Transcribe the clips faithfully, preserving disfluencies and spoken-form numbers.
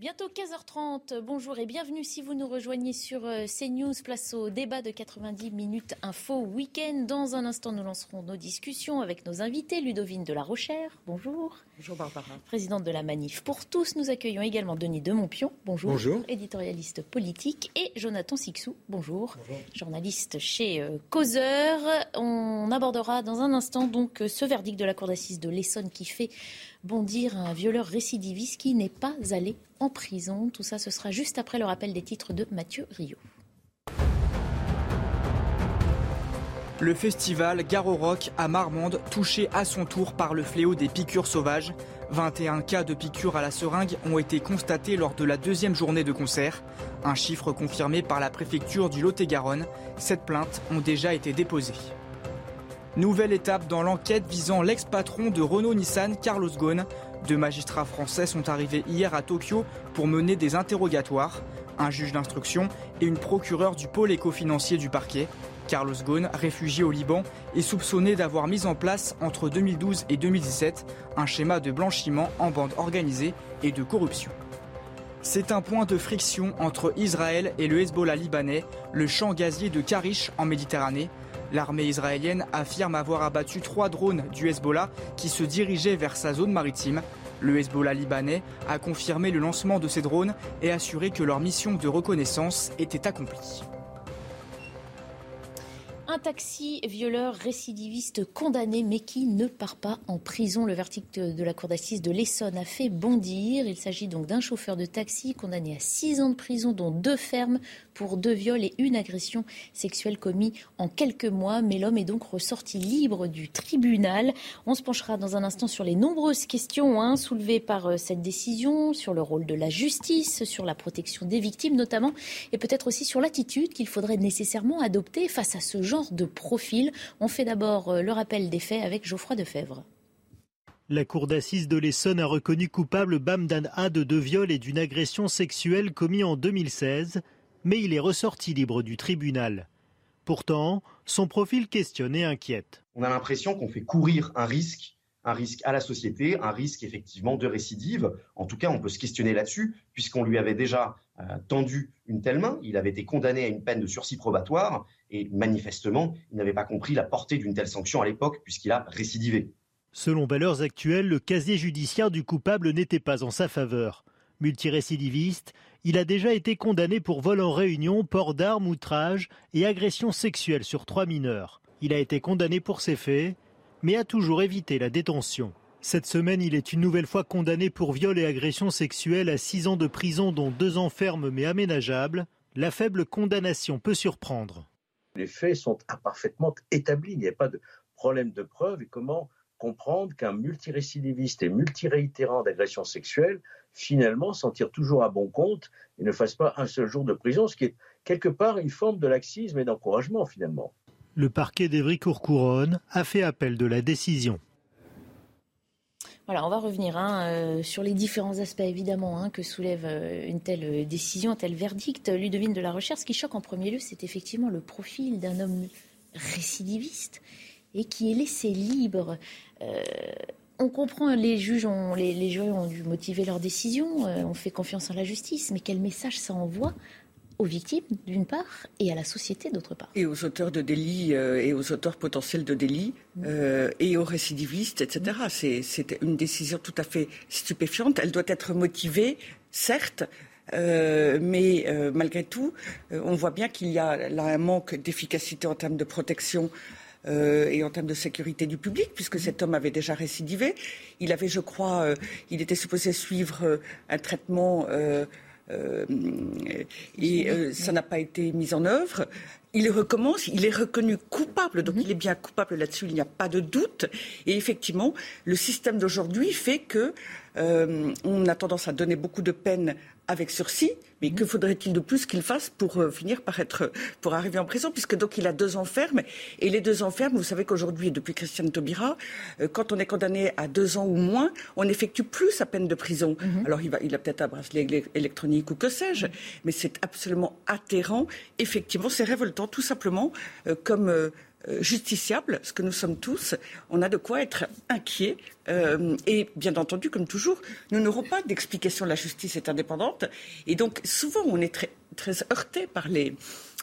Bientôt quinze heures trente, bonjour et bienvenue si vous nous rejoignez sur CNews, place au débat de quatre-vingt-dix minutes Info Week-end. Dans un instant, nous lancerons nos discussions avec nos invités. Ludivine de La Rochère, bonjour. Bonjour Barbara. Présidente de la Manif pour tous, nous accueillons également Denis Demontpion, bonjour. Bonjour. Éditorialiste politique, et Jonathan Sixou, bonjour. Bonjour. Journaliste chez Causeur. On abordera dans un instant donc ce verdict de la cour d'assises de l'Essonne qui fait bondir un violeur récidiviste qui n'est pas allé en prison. Tout ça, ce sera juste après le rappel des titres de Mathieu Rio. Le festival Garo Rock à Marmande, touché à son tour par le fléau des piqûres sauvages. vingt et un cas de piqûres à la seringue ont été constatés lors de la deuxième journée de concert. Un chiffre confirmé par la préfecture du Lot-et-Garonne. Sept plaintes ont déjà été déposées. Nouvelle étape dans l'enquête visant l'ex-patron de Renault-Nissan, Carlos Ghosn. Deux magistrats français sont arrivés hier à Tokyo pour mener des interrogatoires. Un juge d'instruction et une procureure du pôle éco-financier du parquet. Carlos Ghosn, réfugié au Liban, est soupçonné d'avoir mis en place entre deux mille douze et deux mille dix-sept un schéma de blanchiment en bande organisée et de corruption. C'est un point de friction entre Israël et le Hezbollah libanais, le champ gazier de Karish en Méditerranée. L'armée israélienne affirme avoir abattu trois drones du Hezbollah qui se dirigeaient vers sa zone maritime. Le Hezbollah libanais a confirmé le lancement de ces drones et assuré que leur mission de reconnaissance était accomplie. Un taxi violeur récidiviste condamné mais qui ne part pas en prison. Le verdict de la cour d'assises de l'Essonne a fait bondir. Il s'agit donc d'un chauffeur de taxi condamné à six ans de prison, dont deux fermes pour deux viols et une agression sexuelle commis en quelques mois. Mais l'homme est donc ressorti libre du tribunal. On se penchera dans un instant sur les nombreuses questions hein, soulevées par cette décision, sur le rôle de la justice, sur la protection des victimes notamment, et peut-être aussi sur l'attitude qu'il faudrait nécessairement adopter face à ce genre de profil. On fait d'abord le rappel des faits avec Geoffroy Defebvre. La cour d'assises de l'Essonne a reconnu coupable Bamdan A de deux viols et d'une agression sexuelle commis en deux mille seize, mais il est ressorti libre du tribunal. Pourtant, son profil questionne et inquiète. On a l'impression qu'on fait courir un risque, un risque à la société, un risque effectivement de récidive. En tout cas, on peut se questionner là-dessus, puisqu'on lui avait déjà euh, tendu une telle main. Il avait été condamné à une peine de sursis probatoire. Et manifestement, il n'avait pas compris la portée d'une telle sanction à l'époque, puisqu'il a récidivé. Selon Valeurs Actuelles, le casier judiciaire du coupable n'était pas en sa faveur. Multirécidiviste, il a déjà été condamné pour vol en réunion, port d'armes, outrage et agression sexuelle sur trois mineurs. Il a été condamné pour ces faits, mais a toujours évité la détention. Cette semaine, il est une nouvelle fois condamné pour viol et agression sexuelle à six ans de prison, dont deux ans ferme mais aménageables. La faible condamnation peut surprendre. Les faits sont imparfaitement établis, il n'y a pas de problème de preuve. Et comment comprendre qu'un multirécidiviste et multiréitérant d'agression sexuelle, finalement, s'en tire toujours à bon compte et ne fasse pas un seul jour de prison, ce qui est quelque part une forme de laxisme et d'encouragement, finalement. Le parquet d'Evry-Courcouronnes a fait appel de la décision. Voilà, on va revenir hein, euh, sur les différents aspects évidemment hein, que soulève euh, une telle décision, un tel verdict. Ludivine de La Rochère, ce qui choque en premier lieu, c'est effectivement le profil d'un homme récidiviste et qui est laissé libre. Euh, on comprend, les juges, ont, les, les jurys ont dû motiver leur décision, euh, on fait confiance en la justice, mais quel message ça envoie aux victimes d'une part et à la société d'autre part. Et aux auteurs de délits euh, et aux auteurs potentiels de délits euh, et aux récidivistes, et cetera. Mmh. C'est, c'est une décision tout à fait stupéfiante. Elle doit être motivée, certes, euh, mais euh, malgré tout, euh, on voit bien qu'il y a là un manque d'efficacité en termes de protection Euh, et en termes de sécurité du public, puisque cet homme avait déjà récidivé. Il avait, je crois, euh, il était supposé suivre euh, un traitement euh, Euh, et euh, ça n'a pas été mis en œuvre. il recommence, il est reconnu coupable, donc mmh. il est bien coupable là-dessus, il n'y a pas de doute. Et effectivement, le système d'aujourd'hui fait que euh, on a tendance à donner beaucoup de peine avec sursis, mais mmh. que faudrait-il de plus qu'il fasse pour euh, finir par être, pour arriver en prison, puisque donc il a deux ans ferme, et les deux ans ferme, vous savez qu'aujourd'hui, depuis Christiane Taubira, euh, quand on est condamné à deux ans ou moins, on n'effectue plus sa peine de prison. Mmh. Alors il va, il a peut-être un bracelet électronique ou que sais-je, mmh. mais c'est absolument atterrant. Effectivement, c'est révoltant, tout simplement, euh, comme euh, justiciable, ce que nous sommes tous, on a de quoi être inquiets. Euh, et bien entendu, comme toujours, nous n'aurons pas d'explication. La justice est indépendante. Et donc, souvent, on est très, très heurté par les...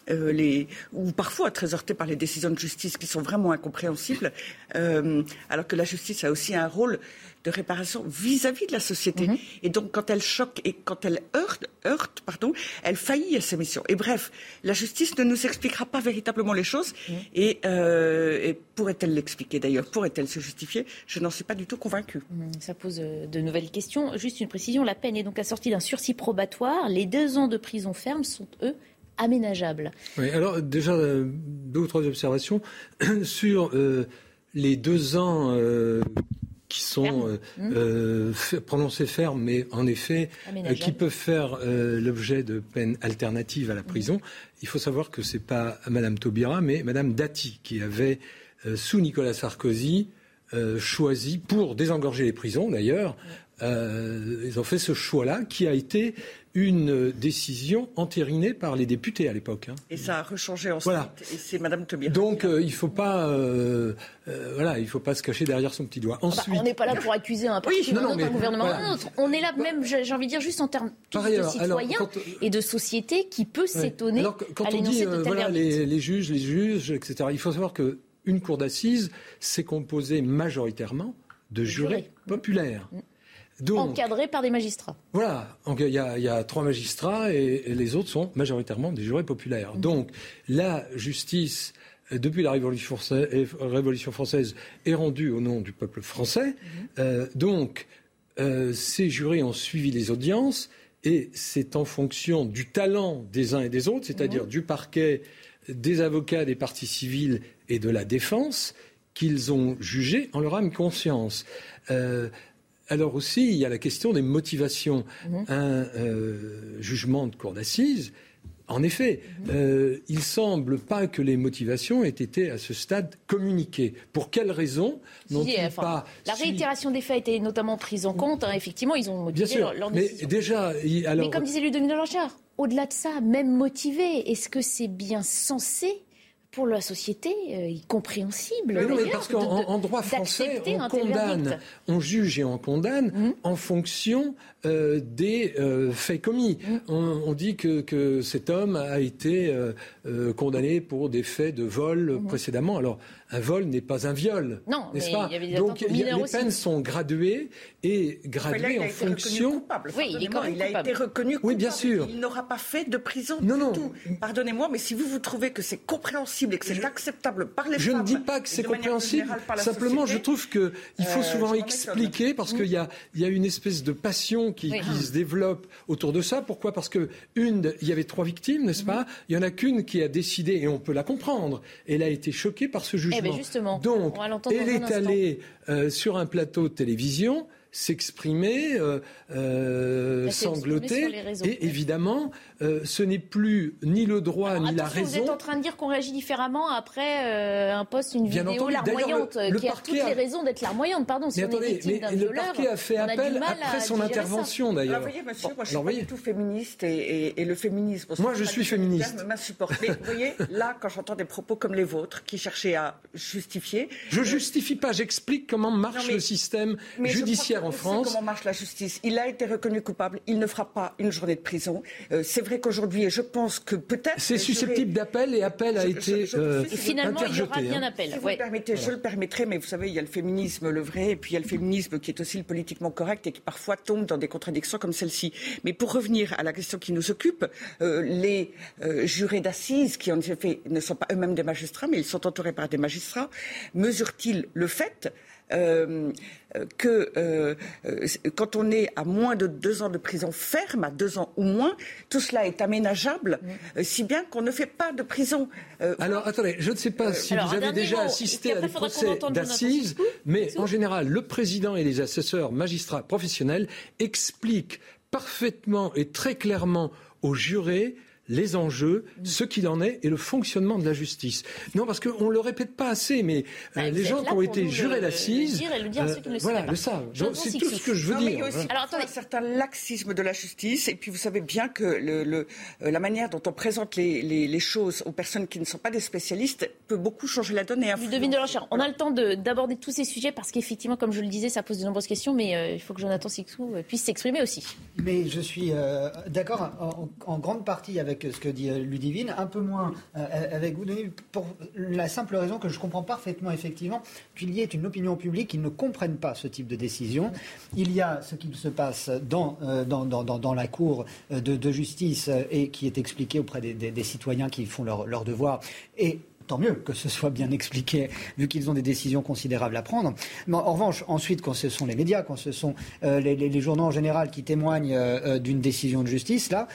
Euh, les, ou parfois très heurtés par les décisions de justice qui sont vraiment incompréhensibles, euh, alors que la justice a aussi un rôle de réparation vis-à-vis de la société. Mmh. Et donc, quand elle choque et quand elle heurte, heurte pardon, elle faillit à ses missions. Et bref, la justice ne nous expliquera pas véritablement les choses. Mmh. Et, euh, et pourrait-elle l'expliquer d'ailleurs? Pourrait-elle se justifier? Je n'en suis pas du tout convaincue. Mmh, ça pose de nouvelles questions. Juste une précision, la peine est donc assortie d'un sursis probatoire. Les deux ans de prison ferme sont, eux, aménageable. Oui, alors déjà, euh, deux ou trois observations. Sur euh, les deux ans euh, qui sont euh, mmh. euh, f- prononcés fermes, mais en effet, euh, qui peuvent faire euh, l'objet de peines alternatives à la prison, mmh. il faut savoir que ce n'est pas Mme Taubira, mais Mme Dati, qui avait, euh, sous Nicolas Sarkozy, euh, choisi, pour désengorger les prisons d'ailleurs, mmh. Euh, ils ont fait ce choix-là qui a été une décision entérinée par les députés à l'époque. Hein. Et ça a rechangé ensuite. Voilà. Et c'est Mme Taubira. Donc euh, il ne faut pas, euh, euh, voilà, il faut pas se cacher derrière son petit doigt. Ensuite, ah bah, on n'est pas là pour accuser un parti, oui, non, non, mais, un gouvernement, voilà. un autre. On est là même, j'ai envie de dire, juste en termes tous ailleurs, de citoyens alors, quand, et de société qui peut ouais. s'étonner alors, quand à on l'énoncé dit, de telle voilà, les, les juges, les juges, et cetera. Il faut savoir que une cour d'assises, c'est composée majoritairement de jurés, jurés. populaires. Mmh. Donc, encadré par des magistrats. Voilà, il y, y a trois magistrats et, et les autres sont majoritairement des jurés populaires. Mmh. Donc la justice, depuis la Révolution française, Révolution française est rendue au nom du peuple français. Mmh. Euh, donc euh, ces jurés ont suivi les audiences et c'est en fonction du talent des uns et des autres, c'est-à-dire mmh. du parquet, des avocats, des parties civiles et de la défense, qu'ils ont jugé en leur âme conscience. Euh, Alors aussi, il y a la question des motivations. Mmh. Un euh, jugement de cour d'assises, en effet, mmh. euh, il ne semble pas que les motivations aient été à ce stade communiquées. Pour quelles raisons n'ont-ils si, enfin, pas... La réitération si... des faits a été notamment prise en compte. Hein, effectivement, ils ont motivé Bien sûr, leur, leur mais décision. Déjà, alors... Mais comme disait Ludivine de La Rochère, au-delà de ça, même motivé, est-ce que c'est bien censé pour la société, euh, incompréhensible. Mais non, mais parce qu'en de, en droit français, on condamne, on juge et on condamne mmh. en fonction euh, des euh, faits commis. Mmh. On, on dit que, que cet homme a été euh, euh, condamné pour des faits de vol mmh. précédemment. Alors, un vol n'est pas un viol, non, n'est-ce mais pas il y avait des Donc, y a, les aussi. peines sont graduées et graduées là, il en a été fonction. Coupable. Oui, il, est quand même il a coupable. été reconnu coupable. Oui, bien sûr. Il n'aura pas fait de prison non, du non. tout. Pardonnez-moi, mais si vous vous trouvez que c'est compréhensible et que c'est je, acceptable par les je femmes. Je ne dis pas que c'est compréhensible. Simplement, société. je trouve que il faut euh, souvent expliquer parce qu'il y a il y a une espèce de passion qui, oui. qui ah. se développe autour de ça. Pourquoi ? Parce que une, il y avait trois victimes, n'est-ce pas ? Il y en a qu'une qui a décidé et on peut la comprendre. Elle a été choquée par ce jugement. Eh ben justement, donc, elle est allée euh, sur un plateau de télévision. S'exprimer, euh, euh, sangloter, et évidemment, euh, ce n'est plus ni le droit Alors, ni la raison. Vous êtes en train de dire qu'on réagit différemment après euh, un post, une Bien vidéo entendu. larmoyante, le, le qui a toutes a... les raisons d'être larmoyante. Pardon, si mais on attendez, est victime d'un violeur, le parquet a fait appel a après son intervention, ça. d'ailleurs. Alors, vous voyez, monsieur, bon, moi, je suis pas du tout féministe et, et, et le féminisme. Moi, je suis féministe. M'insupporte. Vous voyez, là, quand j'entends des propos comme les vôtres, qui cherchaient à justifier, je euh... justifie pas. J'explique comment marche le système judiciaire. En France. Comment marche la justice. Il a été reconnu coupable. Il ne fera pas une journée de prison. Euh, c'est vrai qu'aujourd'hui, et je pense que peut-être... C'est susceptible j'aurais... d'appel et appel je, a été je, je, euh, et finalement, il y aura bien hein. appel. Si ouais. vous permettez, voilà. je le permettrai, mais vous savez, il y a le féminisme, le vrai, et puis il y a le féminisme qui est aussi le politiquement correct et qui parfois tombe dans des contradictions comme celle-ci. Mais pour revenir à la question qui nous occupe, euh, les euh, jurés d'assises, qui en effet ne sont pas eux-mêmes des magistrats, mais ils sont entourés par des magistrats, mesurent-ils le fait euh, que euh, quand on est à moins de deux ans de prison ferme, à deux ans ou moins, tout cela est aménageable, mmh. si bien qu'on ne fait pas de prison. Euh, alors, attendez, je ne sais pas euh, si alors, vous avez déjà mot, assisté à des procès d'assises, mais en général, le président et les assesseurs, magistrats professionnels, expliquent parfaitement et très clairement aux jurés les enjeux, ce qu'il en est et le fonctionnement de la justice. Non, parce qu'on ne le répète pas assez, mais bah, euh, les gens qui ont été jurés l'assise... Le, le, le dire et le dire à ceux qui ne le savent pas. Voilà, le savent. C'est tout ce que je veux non, dire. Il y a aussi Alors, un certain laxisme de la justice, et puis vous savez bien que le, le, la manière dont on présente les, les, les choses aux personnes qui ne sont pas des spécialistes peut beaucoup changer la donne et influencer. Ludivine de La Rochère, on a le temps de, d'aborder tous ces sujets, parce qu'effectivement, comme je le disais, ça pose de nombreuses questions, mais euh, il faut que Jonathan Sixou puisse s'exprimer aussi. Mais je suis euh, d'accord en, en grande partie avec ce que dit Ludivine, un peu moins euh, avec vous, pour la simple raison que je comprends parfaitement, effectivement, qu'il y ait une opinion publique qui ne comprenne pas ce type de décision. Il y a ce qui se passe dans, euh, dans, dans, dans la Cour de, de justice et qui est expliqué auprès des, des, des citoyens qui font leur, leur devoir, et tant mieux que ce soit bien expliqué, vu qu'ils ont des décisions considérables à prendre. Mais en revanche, ensuite, quand ce sont les médias, quand ce sont euh, les, les, les journaux en général qui témoignent euh, d'une décision de justice, là,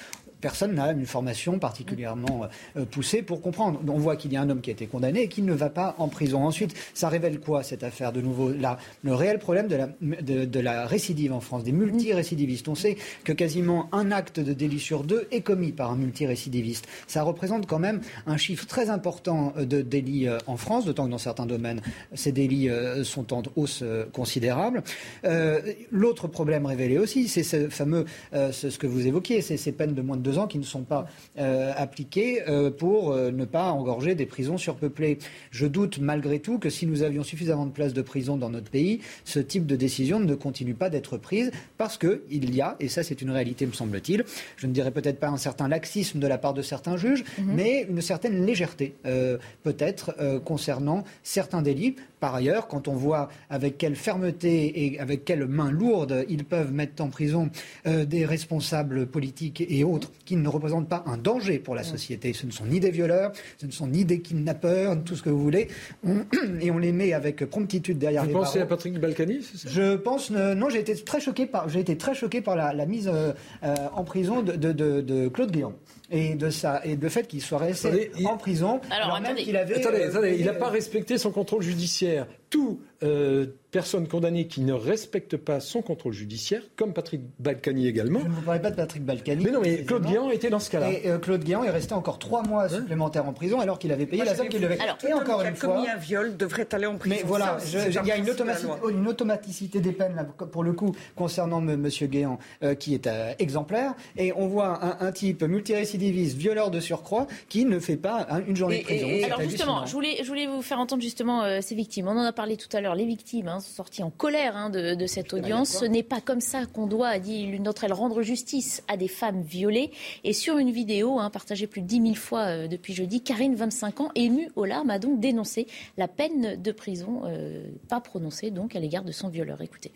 personne n'a une formation particulièrement poussée pour comprendre. On voit qu'il y a un homme qui a été condamné et qui ne va pas en prison. Ensuite, ça révèle quoi, cette affaire, de nouveau, la, le réel problème de la, de, de la récidive en France, des multirécidivistes. On sait que quasiment un acte de délit sur deux est commis par un multirécidiviste. Ça représente quand même un chiffre très important de délits en France, d'autant que dans certains domaines, ces délits sont en hausse considérable. Euh, l'autre problème révélé aussi, c'est ce fameux, euh, ce, ce que vous évoquiez, c'est ces peines de moins de deux ans qui ne sont pas euh, appliqués euh, pour euh, ne pas engorger des prisons surpeuplées. Je doute malgré tout que si nous avions suffisamment de places de prison dans notre pays, ce type de décision ne continue pas d'être prise, parce qu'il y a, et ça c'est une réalité me semble-t-il, je ne dirais peut-être pas un certain laxisme de la part de certains juges, mm-hmm. mais une certaine légèreté euh, peut-être euh, concernant certains délits. Par ailleurs, quand on voit avec quelle fermeté et avec quelle main lourde ils peuvent mettre en prison euh, des responsables politiques et autres qui ne représentent pas un danger pour la société. Ce ne sont ni des violeurs, ce ne sont ni des kidnappeurs, tout ce que vous voulez. On, et on les met avec promptitude derrière vous les barreaux. Vous pensez à Patrick Balkany, c'est ça ? Je pense... Euh, non, j'ai été très choqué par, j'ai été très choqué par la, la mise euh, euh, en prison de, de, de, de Claude Guéant. Et de ça, et le fait qu'il soit resté attendez, en il... prison, alors, alors même qu'il avait... Attendez, euh, attendez, il n'a euh... pas respecté son contrôle judiciaire. Toute euh, personne condamnée qui ne respecte pas son contrôle judiciaire, comme Patrick Balkany également... Je ne vous parlais pas de Patrick Balkany. Mais non, mais Claude Guéant était dans ce cas-là. Et euh, Claude Guéant est resté encore trois mois supplémentaires en prison, alors qu'il avait payé Moi, la somme qu'il devait. Alors, et encore une fois... commis un viol devrait aller en prison. Mais voilà, il y a une, automatic... une automaticité des peines, là, pour le coup, concernant M. Guéant, euh, qui est euh, exemplaire. Et on voit un, un type multirécidiviste, violeur de surcroît, qui ne fait pas hein, une journée et, de prison. Et, et, alors justement, je voulais, je voulais vous faire entendre justement euh, ces victimes. On en a parlé tout à l'heure. Les victimes hein, sont sorties en colère hein, de, de cette audience. Ce n'est pas comme ça qu'on doit, a dit l'une d'entre elles, rendre justice à des femmes violées. Et sur une vidéo hein, partagée plus de dix mille fois euh, depuis jeudi, Karine, vingt-cinq ans, émue aux larmes, a donc dénoncé la peine de prison euh, pas prononcée donc à l'égard de son violeur. Écoutez.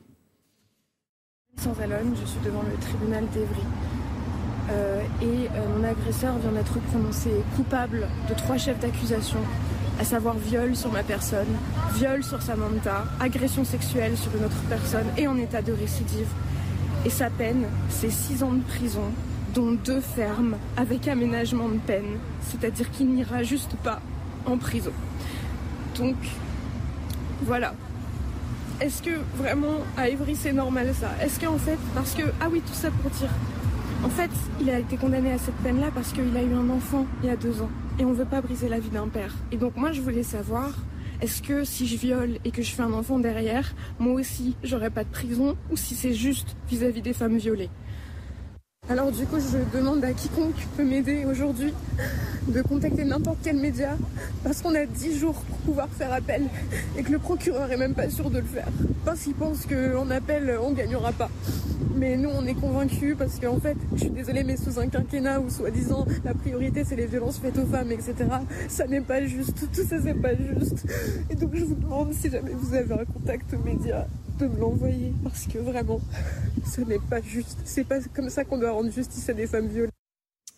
Sans alone, je suis devant le tribunal d'Evry. Euh, et euh, mon agresseur vient d'être prononcé coupable de trois chefs d'accusation, à savoir viol sur ma personne, viol sur Samantha, agression sexuelle sur une autre personne et en état de récidive. Et sa peine, c'est six ans de prison, dont deux fermes avec aménagement de peine, c'est-à-dire qu'il n'ira juste pas en prison. Donc, voilà. Est-ce que vraiment à Évry c'est normal ça ? Est-ce qu'en fait, parce que, ah oui, tout ça pour dire... En fait, il a été condamné à cette peine-là parce qu'il a eu un enfant il y a deux ans. Et on ne veut pas briser la vie d'un père. Et donc moi, je voulais savoir, est-ce que si je viole et que je fais un enfant derrière, moi aussi, j'aurai pas de prison, ou si c'est juste vis-à-vis des femmes violées. Alors du coup, je demande à quiconque peut m'aider aujourd'hui de contacter n'importe quel média, parce qu'on a dix jours pour pouvoir faire appel, et que le procureur est même pas sûr de le faire. Parce qu'il pense qu'en appel, on gagnera pas. Mais nous, on est convaincus, parce qu'en fait, je suis désolée, mais sous un quinquennat où soi-disant la priorité c'est les violences faites aux femmes, et cetera, ça n'est pas juste, tout ça c'est pas juste. Et donc je vous demande, si jamais vous avez un contact média, de me l'envoyer, parce que vraiment, ce n'est pas juste. C'est pas comme ça qu'on doit rendre justice à des femmes violées.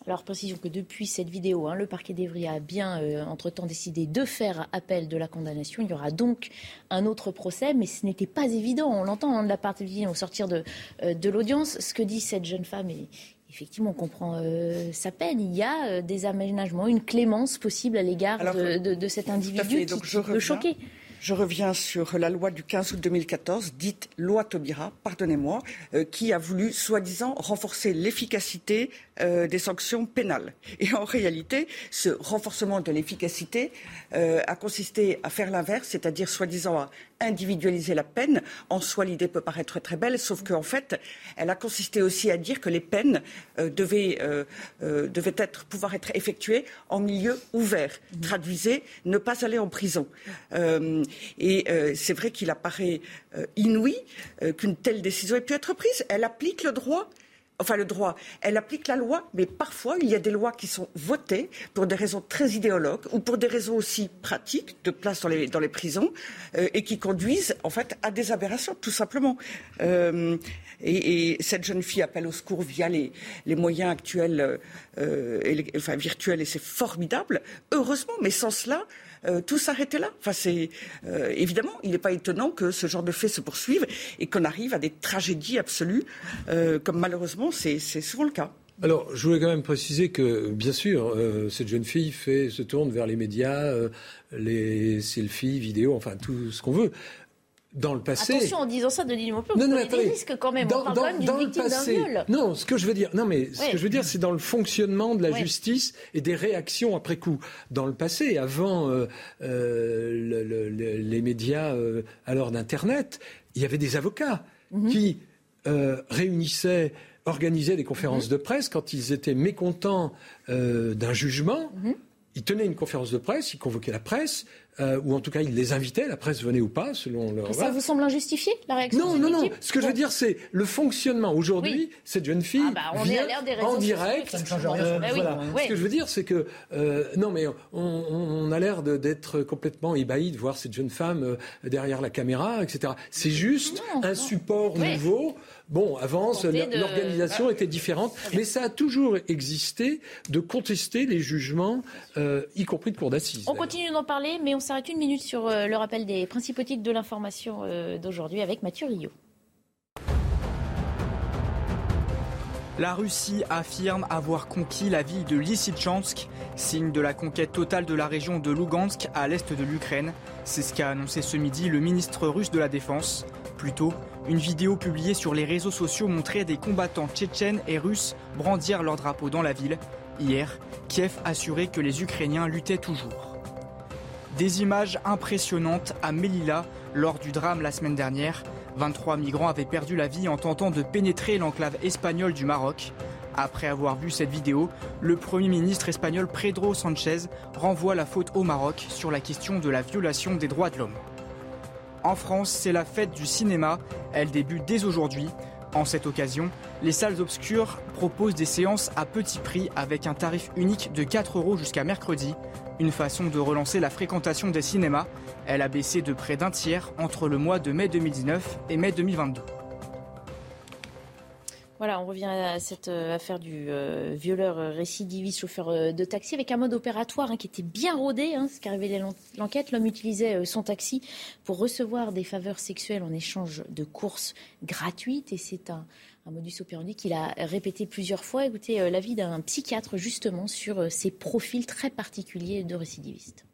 Alors précision que depuis cette vidéo, hein, le parquet d'Evry a bien euh, entre-temps décidé de faire appel de la condamnation. Il y aura donc un autre procès, mais ce n'était pas évident. On l'entend hein, de la part de au sortir de, euh, de l'audience. Ce que dit cette jeune femme, et effectivement on comprend euh, sa peine. Il y a euh, des aménagements, une clémence possible à l'égard Alors, de, de, de cet individu qui peut choquer. Je reviens sur la loi du quinze août deux mille quatorze, dite loi Taubira, pardonnez-moi, euh, qui a voulu, soi-disant, renforcer l'efficacité euh, des sanctions pénales. Et en réalité, ce renforcement de l'efficacité euh, a consisté à faire l'inverse, c'est-à-dire, soi-disant, à individualiser la peine. En soi, l'idée peut paraître très belle, sauf qu'en fait, elle a consisté aussi à dire que les peines euh, devaient, euh, euh, devaient être, pouvoir être effectuées en milieu ouvert. Traduisez, ne pas aller en prison. Euh, Et euh, c'est vrai qu'il apparaît euh, inouï euh, qu'une telle décision ait pu être prise. Elle applique le droit, enfin le droit, elle applique la loi, mais parfois il y a des lois qui sont votées pour des raisons très idéologues ou pour des raisons aussi pratiques de place dans les, dans les prisons euh, et qui conduisent en fait à des aberrations, tout simplement. Euh, et, et cette jeune fille appelle au secours via les, les moyens actuels, euh, et les, enfin virtuels, et c'est formidable, heureusement, mais sans cela... Euh, tout s'arrêtait là. Enfin, c'est, euh, évidemment, il n'est pas étonnant que ce genre de faits se poursuivent et qu'on arrive à des tragédies absolues, euh, comme malheureusement c'est, c'est souvent le cas. Alors, je voulais quand même préciser que, bien sûr, euh, cette jeune fille fait, se tourne vers les médias, euh, les selfies, vidéos, enfin tout ce qu'on veut. Dans le passé... Attention, en disant ça, Denis Demontpion, vous prenez des risques quand même. Dans, on parle dans, quand même d'une victime d'un viol. Non, ce que je veux dire, non, mais ce ouais. que je veux dire, c'est dans le fonctionnement de la ouais. justice et des réactions après coup. Dans le passé, avant euh, euh, le, le, le, les médias, euh, alors d'Internet, il y avait des avocats mm-hmm. qui euh, réunissaient, organisaient des conférences mm-hmm. de presse quand ils étaient mécontents euh, d'un jugement. Mm-hmm. Ils tenaient une conférence de presse, ils convoquaient la presse, euh, ou en tout cas ils les invitaient, la presse venait ou pas, selon leur... Ça vous semble injustifié, la réaction Non, non, non. Ce que je veux dire, c'est le fonctionnement. Aujourd'hui, oui. cette jeune fille ah bah, vient en direct. Ça ne change rien. Euh, bah, oui. voilà. ouais. Ce que je veux dire, c'est que... Euh, non, mais on, on a l'air de, d'être complètement ébahi de voir cette jeune femme derrière la caméra, et cetera. C'est juste non, un non. support ouais. nouveau... Bon, avant, l'organisation de... était différente, mais ça a toujours existé de contester les jugements, euh, y compris de cour d'assises. On d'ailleurs. continue d'en parler, mais on s'arrête une minute sur euh, le rappel des principaux titres de l'information euh, d'aujourd'hui avec Mathieu Rio. La Russie affirme avoir conquis la ville de Lysychansk, signe de la conquête totale de la région de Lugansk à l'est de l'Ukraine. C'est ce qu'a annoncé ce midi le ministre russe de la Défense. Plus tôt, une vidéo publiée sur les réseaux sociaux montrait des combattants tchétchènes et russes brandir leur drapeau dans la ville. Hier, Kiev assurait que les Ukrainiens luttaient toujours. Des images impressionnantes à Melilla lors du drame la semaine dernière. vingt-trois migrants avaient perdu la vie en tentant de pénétrer l'enclave espagnole du Maroc. Après avoir vu cette vidéo, le Premier ministre espagnol Pedro Sánchez renvoie la faute au Maroc sur la question de la violation des droits de l'homme. En France, c'est la fête du cinéma. Elle débute dès aujourd'hui. En cette occasion, les salles obscures proposent des séances à petit prix avec un tarif unique de quatre euros jusqu'à mercredi. Une façon de relancer la fréquentation des cinémas. Elle a baissé de près d'un tiers entre le mois de mai deux mille dix-neuf et mai deux mille vingt-deux. Voilà, on revient à cette euh, affaire du euh, violeur récidiviste, chauffeur euh, de taxi, avec un mode opératoire hein, qui était bien rodé, hein, ce qu'a révélé l'enquête. L'homme utilisait euh, son taxi pour recevoir des faveurs sexuelles en échange de courses gratuites. Et c'est un, un modus operandi qu'il a répété plusieurs fois. Écoutez euh, l'avis d'un psychiatre justement sur euh, ces profils très particuliers de récidivistes.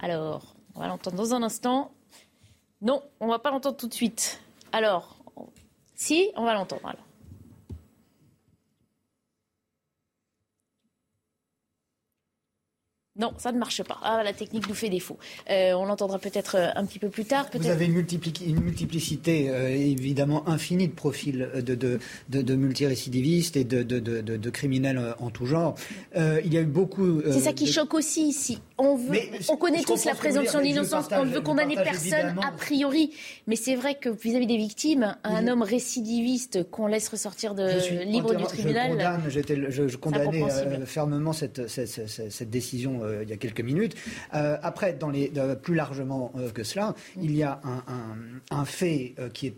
Alors, on va l'entendre dans un instant. Non, on ne va pas l'entendre tout de suite. Alors... Si, on va l'entendre alors. Non, ça ne marche pas. Ah, la technique nous fait défaut. Euh, on l'entendra peut-être un petit peu plus tard. Peut-être... Vous avez une, multipli- une multiplicité euh, évidemment infinie de profils de, de, de, de multirécidivistes et de, de, de, de, de criminels en tout genre. Euh, il y a eu beaucoup... Euh, c'est ça qui de... choque aussi ici. On, veut, mais, on connaît tous la présomption dire, d'innocence, partage, on ne veut condamner personne évidemment. A priori. Mais c'est vrai que vis-à-vis des victimes, un oui. homme récidiviste qu'on laisse ressortir de, suis, libre du tribunal... Je, condamne, j'étais, je, je condamnais euh, fermement cette, cette, cette, cette décision il y a quelques minutes. Euh, après, dans les, euh, plus largement euh, que cela, il y a un, un, un fait euh, qui est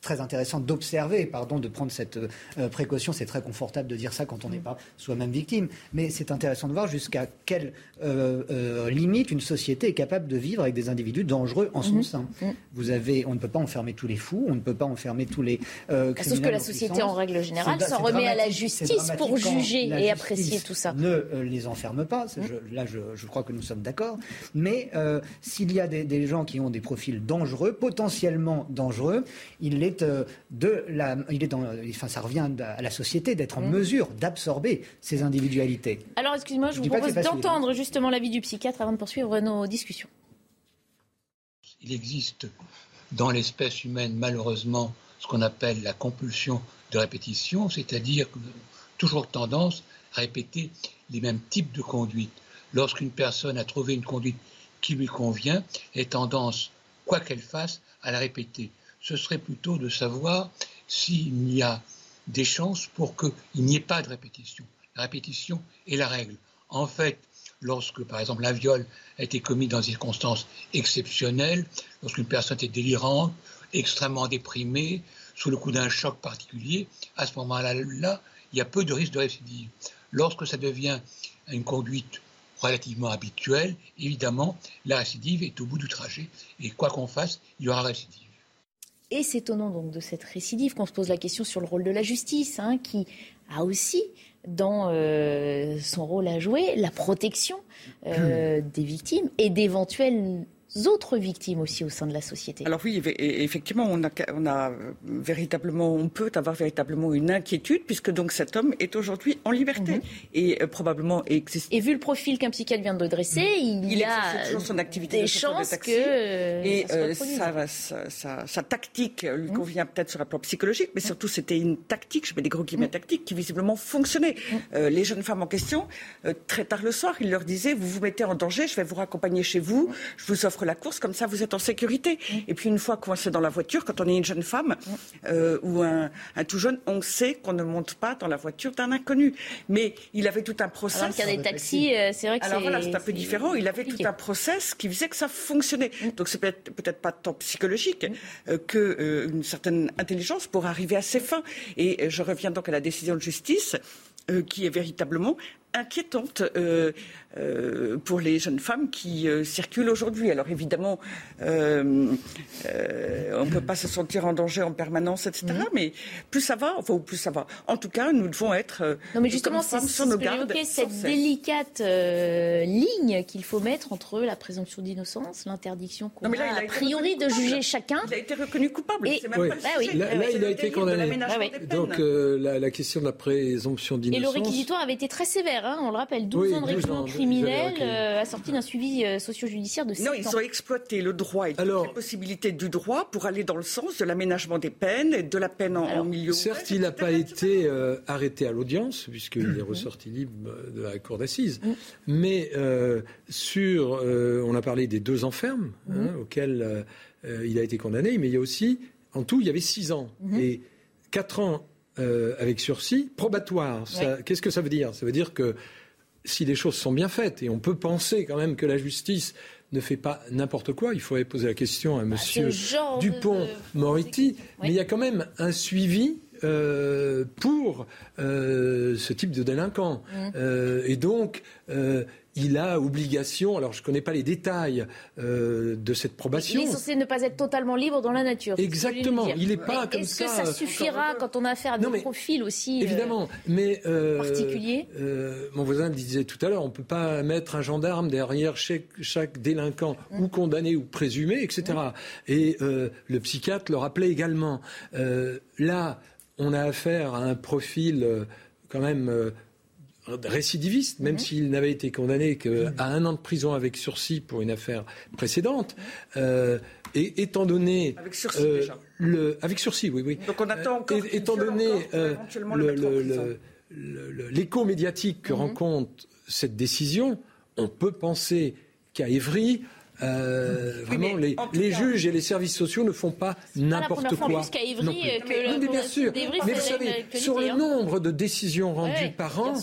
très intéressant d'observer, pardon, de prendre cette euh, précaution, c'est très confortable de dire ça quand on n'est pas soi-même victime, mais c'est intéressant de voir jusqu'à quelle euh, euh, limite une société est capable de vivre avec des individus dangereux en son sein. Mmh. Mmh. Vous avez, on ne peut pas enfermer tous les fous, on ne peut pas enfermer tous les euh, criminels. Sauf que la société en règle générale s'en remet à la justice pour juger et apprécier tout ça. Ne euh, les enferme pas, mmh. je, là je, je crois que nous sommes d'accord, mais euh, s'il y a des, des gens qui ont des profils dangereux, potentiellement dangereux, il est euh, de la, il est dans, enfin ça revient à la société d'être en mmh. mesure d'absorber ces individualités. Alors excusez-moi, je, je vous propose d'entendre justement l'avis du psychiatre avant de poursuivre nos discussions. Il existe dans l'espèce humaine malheureusement ce qu'on appelle la compulsion de répétition, c'est-à-dire toujours tendance à répéter les mêmes types de conduites. Lorsqu'une personne a trouvé une conduite qui lui convient, elle a tendance, quoi qu'elle fasse, à la répéter. Ce serait plutôt de savoir s'il y a des chances pour qu'il n'y ait pas de répétition. La répétition est la règle. En fait, lorsque, par exemple, un viol a été commis dans des circonstances exceptionnelles, lorsqu'une personne est délirante, extrêmement déprimée, sous le coup d'un choc particulier, à ce moment-là, il y a peu de risque de récidive. Lorsque ça devient une conduite relativement habituelle, évidemment, la récidive est au bout du trajet. Et quoi qu'on fasse, il y aura récidive. Et c'est au nom donc de cette récidive qu'on se pose la question sur le rôle de la justice, hein, qui a aussi dans euh, son rôle à jouer la protection euh, mmh. des victimes et d'éventuelles autres victimes aussi au sein de la société. Alors oui, effectivement, on a, on a véritablement, on peut avoir véritablement une inquiétude puisque donc cet homme est aujourd'hui en liberté mmh. et euh, probablement existe. Et vu le profil qu'un psychiatre vient de dresser, mmh. il, il y a toujours son activité des chances de taxi, que euh, et euh, sa, sa, sa, sa tactique lui mmh. convient peut-être sur un plan psychologique, mais mmh. surtout c'était une tactique, je mets des gros guillemets mmh. tactique, qui visiblement fonctionnait. Mmh. Euh, les jeunes femmes en question, euh, très tard le soir, il leur disait vous vous mettez en danger, je vais vous raccompagner chez vous, je vous offre la course, comme ça vous êtes en sécurité. Mmh. Et puis une fois coincé dans la voiture, quand on est une jeune femme mmh. euh, ou un, un tout jeune, on sait qu'on ne monte pas dans la voiture d'un inconnu. Mais il avait tout un process. Alors qu'il y a des taxis, euh, c'est vrai que Alors c'est... Alors voilà, c'est un peu c'est différent. Il avait compliqué. Tout un process qui faisait que ça fonctionnait. Mmh. Donc c'est peut-être, peut-être pas tant psychologique mmh. euh, qu'une euh, certaine intelligence pour arriver à ses fins. Et euh, je reviens donc à la décision de justice euh, qui est véritablement inquiétante euh, euh, pour les jeunes femmes qui euh, circulent aujourd'hui. Alors évidemment, euh, euh, on ne peut pas se sentir en danger en permanence, et cetera. Mm-hmm. Mais plus ça va, enfin plus ça va. En tout cas, nous devons être euh, non mais justement, c'est sur nos gardes. Cette délicate euh, ligne qu'il faut mettre entre la présomption d'innocence, l'interdiction qu'on non mais là, a, a priori de juger chacun. Il a été reconnu coupable. Et... C'est même oui. pas bah, oui. Là, là il, il a été condamné. Ah, ouais. Donc euh, la, la question de la présomption d'innocence. Et le réquisitoire avait été très sévère. Hein, on le rappelle, douze oui, ans de réclusion criminelle okay. euh, assortie d'un suivi euh, socio-judiciaire de sept ans. Non, ils ont exploité le droit et toutes alors, les possibilités du droit pour aller dans le sens de l'aménagement des peines et de la peine en, alors, en milieu. Certes, il n'a pas été euh, arrêté à l'audience, puisqu'il mmh. est ressorti libre de la cour d'assises. Mmh. Mais euh, sur, euh, on a parlé des deux enfermes mmh. hein, auxquels euh, il a été condamné, mais il y a aussi, en tout, il y avait six ans mmh. et quatre ans. Euh, avec sursis, probatoire. Ça, ouais. Qu'est-ce que ça veut dire ? Ça veut dire que si les choses sont bien faites, et on peut penser quand même que la justice ne fait pas n'importe quoi, il faudrait poser la question à M. Bah, Dupont-Moretti, de... mais il ouais. y a quand même un suivi euh, pour euh, ce type de délinquant. Mmh. Euh, et donc... Euh, il a obligation, alors je ne connais pas les détails euh, de cette probation. Il est censé ne pas être totalement libre dans la nature. Exactement, il n'est pas mais comme est-ce ça. Est-ce que ça suffira quand on a affaire à des mais, profils aussi évidemment, euh, mais, euh, particuliers euh, mon voisin disait tout à l'heure, on ne peut pas mettre un gendarme derrière chaque, chaque délinquant, mmh. ou condamné ou présumé, et cetera. Mmh. Et euh, le psychiatre le rappelait également. Euh, là, on a affaire à un profil euh, quand même... Euh, récidiviste, même mmh. s'il n'avait été condamné qu'à mmh. un an de prison avec sursis pour une affaire précédente. Euh, et étant donné... Avec sursis, euh, déjà. Le, avec sursis, oui, oui. Donc on attend encore... Et, étant donné euh, le, le, le, le, le, l'écho médiatique que mmh. rencontre cette décision, on peut penser qu'à Évry... Euh, oui, vraiment, les, les juges et les services sociaux ne font pas n'importe quoi. Jusqu'à Ivry, que bien sûr. Mais vous savez, sur le nombre de décisions rendues par an,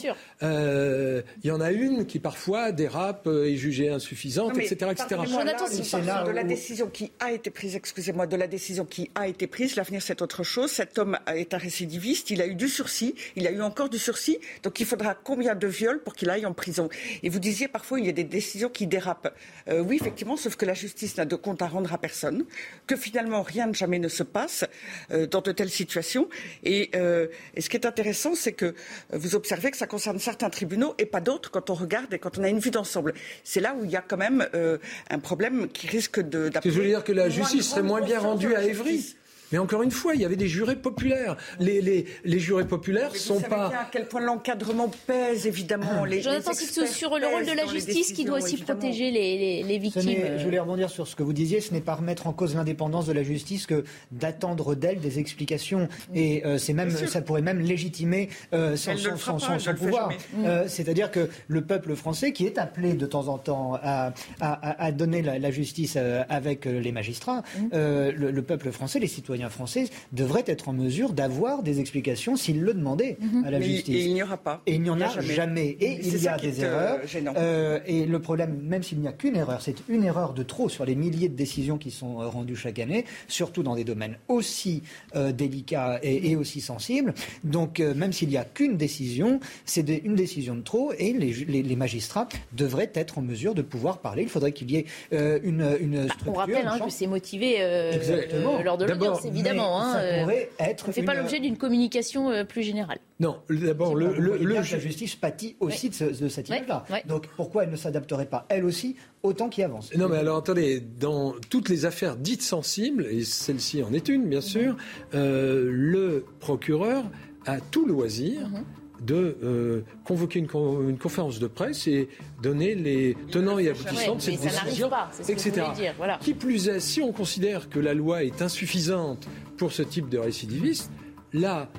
il y en a une qui parfois dérape, est jugée insuffisante, et cetera, et cetera. De la décision qui a été prise, excusez-moi, de la décision qui a été prise, l'avenir c'est autre chose. Cet homme est un récidiviste, il a eu du sursis, il a eu encore du sursis, donc il faudra combien de viols pour qu'il aille en prison? Et vous disiez parfois il y a des décisions qui dérapent. Euh, oui, effectivement, sauf que la justice n'a de compte à rendre à personne, que finalement rien de jamais ne se passe euh, dans de telles situations. Et, euh, et ce qui est intéressant, c'est que vous observez que ça concerne certains tribunaux et pas d'autres quand on regarde et quand on a une vue d'ensemble. C'est là où il y a quand même euh, un problème qui risque de... Je veux dire que la justice serait moins bien rendue à Évry. Mais encore une fois, il y avait des jurés populaires. Les, les, les jurés populaires ne sont pas... Bien à quel point l'encadrement pèse, évidemment. Ah. Les, Jonathan, les c'est sur le rôle de la justice qui doit aussi évidemment protéger les, les, les victimes. Je voulais rebondir sur ce que vous disiez. Ce n'est pas remettre en cause l'indépendance de la justice que d'attendre d'elle des explications. Et euh, c'est même, ça pourrait même légitimer euh, son, son, son, son, son pouvoir. Euh, c'est-à-dire que le peuple français, qui est appelé de temps en temps à, à, à donner la, la justice avec les magistrats, euh, le, le peuple français, les citoyens français devrait être en mesure d'avoir des explications s'il le demandait mm-hmm. à la justice. Mais, et il n'y aura pas. Et il n'y en il a jamais. jamais. Et il y a des erreurs. Euh, et le problème, même s'il n'y a qu'une erreur, c'est une erreur de trop sur les milliers de décisions qui sont rendues chaque année, surtout dans des domaines aussi euh, délicats et, et aussi sensibles. Donc, euh, même s'il n'y a qu'une décision, c'est des, une décision de trop et les, les, les magistrats devraient être en mesure de pouvoir parler. Il faudrait qu'il y ait euh, une, une structure. On rappelle hein, que c'est motivé euh, euh, lors de l'audience. Évidemment, hein, ça pourrait être. On ne fait une... pas l'objet d'une communication euh, plus générale. Non, d'abord, le, le, le, le juge de justice pâtit aussi ouais. de, ce, de cette ouais. idée-là. Ouais. Donc, pourquoi elle ne s'adapterait pas, elle aussi, au temps qui avance? Non, mais alors, attendez, dans toutes les affaires dites sensibles, et celle-ci en est une, bien sûr, mmh. euh, le procureur a tout loisir mmh. de euh, convoquer une, con, une conférence de presse et donner les tenants et aboutissants de cette décision, et cetera. Voilà. Qui plus est, si on considère que la loi est insuffisante pour ce type de récidiviste, là,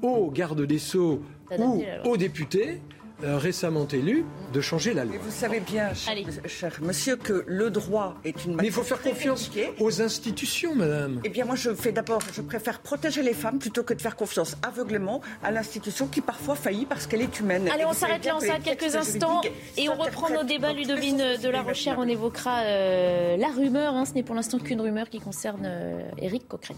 au garde des Sceaux ou aux députés euh, récemment élus, de changer la loi. Mais vous savez bien, cher, cher monsieur, que le droit est une matière. Mais il faut faire confiance aux institutions, madame. Eh bien, moi, je fais d'abord, je préfère protéger les femmes plutôt que de faire confiance aveuglément à l'institution qui parfois faillit parce qu'elle est humaine. Allez, on s'arrête là, on s'arrête quelques instants et on reprend nos débats. Ludivine de La Rochère, on évoquera euh, la rumeur. Hein, ce n'est pour l'instant qu'une rumeur qui concerne euh, Éric Coquerel.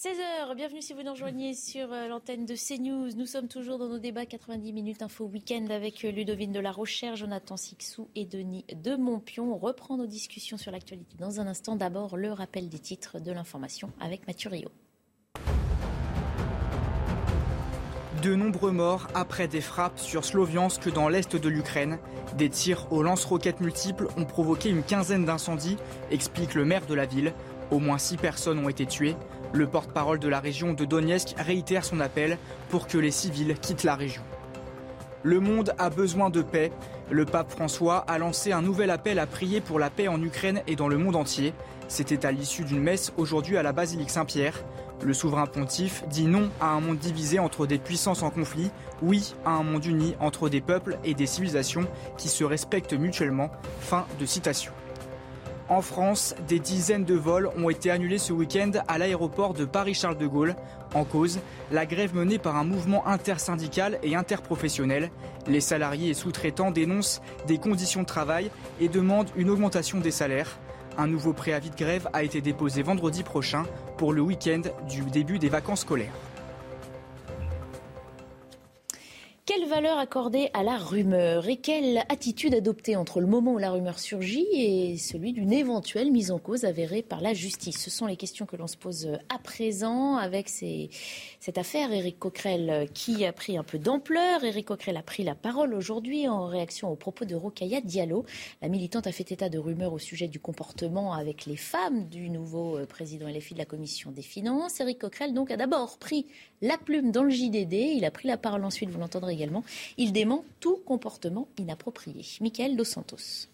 seize heures, bienvenue si vous nous rejoignez sur l'antenne de CNews. Nous sommes toujours dans nos débats quatre-vingt-dix minutes Info Week-end avec Ludivine de La Rochère, Jonathan Sixou et Denis Demontpion. On reprend nos discussions sur l'actualité dans un instant. D'abord, le rappel des titres de l'information avec Mathieu Rio. De nombreux morts après des frappes sur Sloviansk dans l'est de l'Ukraine. Des tirs aux lance-roquettes multiples ont provoqué une quinzaine d'incendies, explique le maire de la ville. Au moins six personnes ont été tuées. Le porte-parole de la région de Donetsk réitère son appel pour que les civils quittent la région. Le monde a besoin de paix. Le pape François a lancé un nouvel appel à prier pour la paix en Ukraine et dans le monde entier. C'était à l'issue d'une messe aujourd'hui à la basilique Saint-Pierre. Le souverain pontife dit non à un monde divisé entre des puissances en conflit, oui à un monde uni entre des peuples et des civilisations qui se respectent mutuellement. Fin de citation. En France, des dizaines de vols ont été annulés ce week-end à l'aéroport de Paris-Charles de Gaulle. En cause, la grève menée par un mouvement intersyndical et interprofessionnel. Les salariés et sous-traitants dénoncent des conditions de travail et demandent une augmentation des salaires. Un nouveau préavis de grève a été déposé vendredi prochain pour le week-end du début des vacances scolaires. Quelle valeur accorder à la rumeur et quelle attitude adopter entre le moment où la rumeur surgit et celui d'une éventuelle mise en cause avérée par la justice? Ce sont les questions que l'on se pose à présent avec ces, cette affaire Éric Coquerel qui a pris un peu d'ampleur. Éric Coquerel a pris la parole aujourd'hui en réaction aux propos de Rokhaya Diallo. La militante a fait état de rumeurs au sujet du comportement avec les femmes du nouveau président L F I de la Commission des Finances. Éric Coquerel donc a d'abord pris la plume dans le J D D. Il a pris la parole ensuite, vous l'entendrez également. Il dément tout comportement inapproprié. Michael Dos Santos.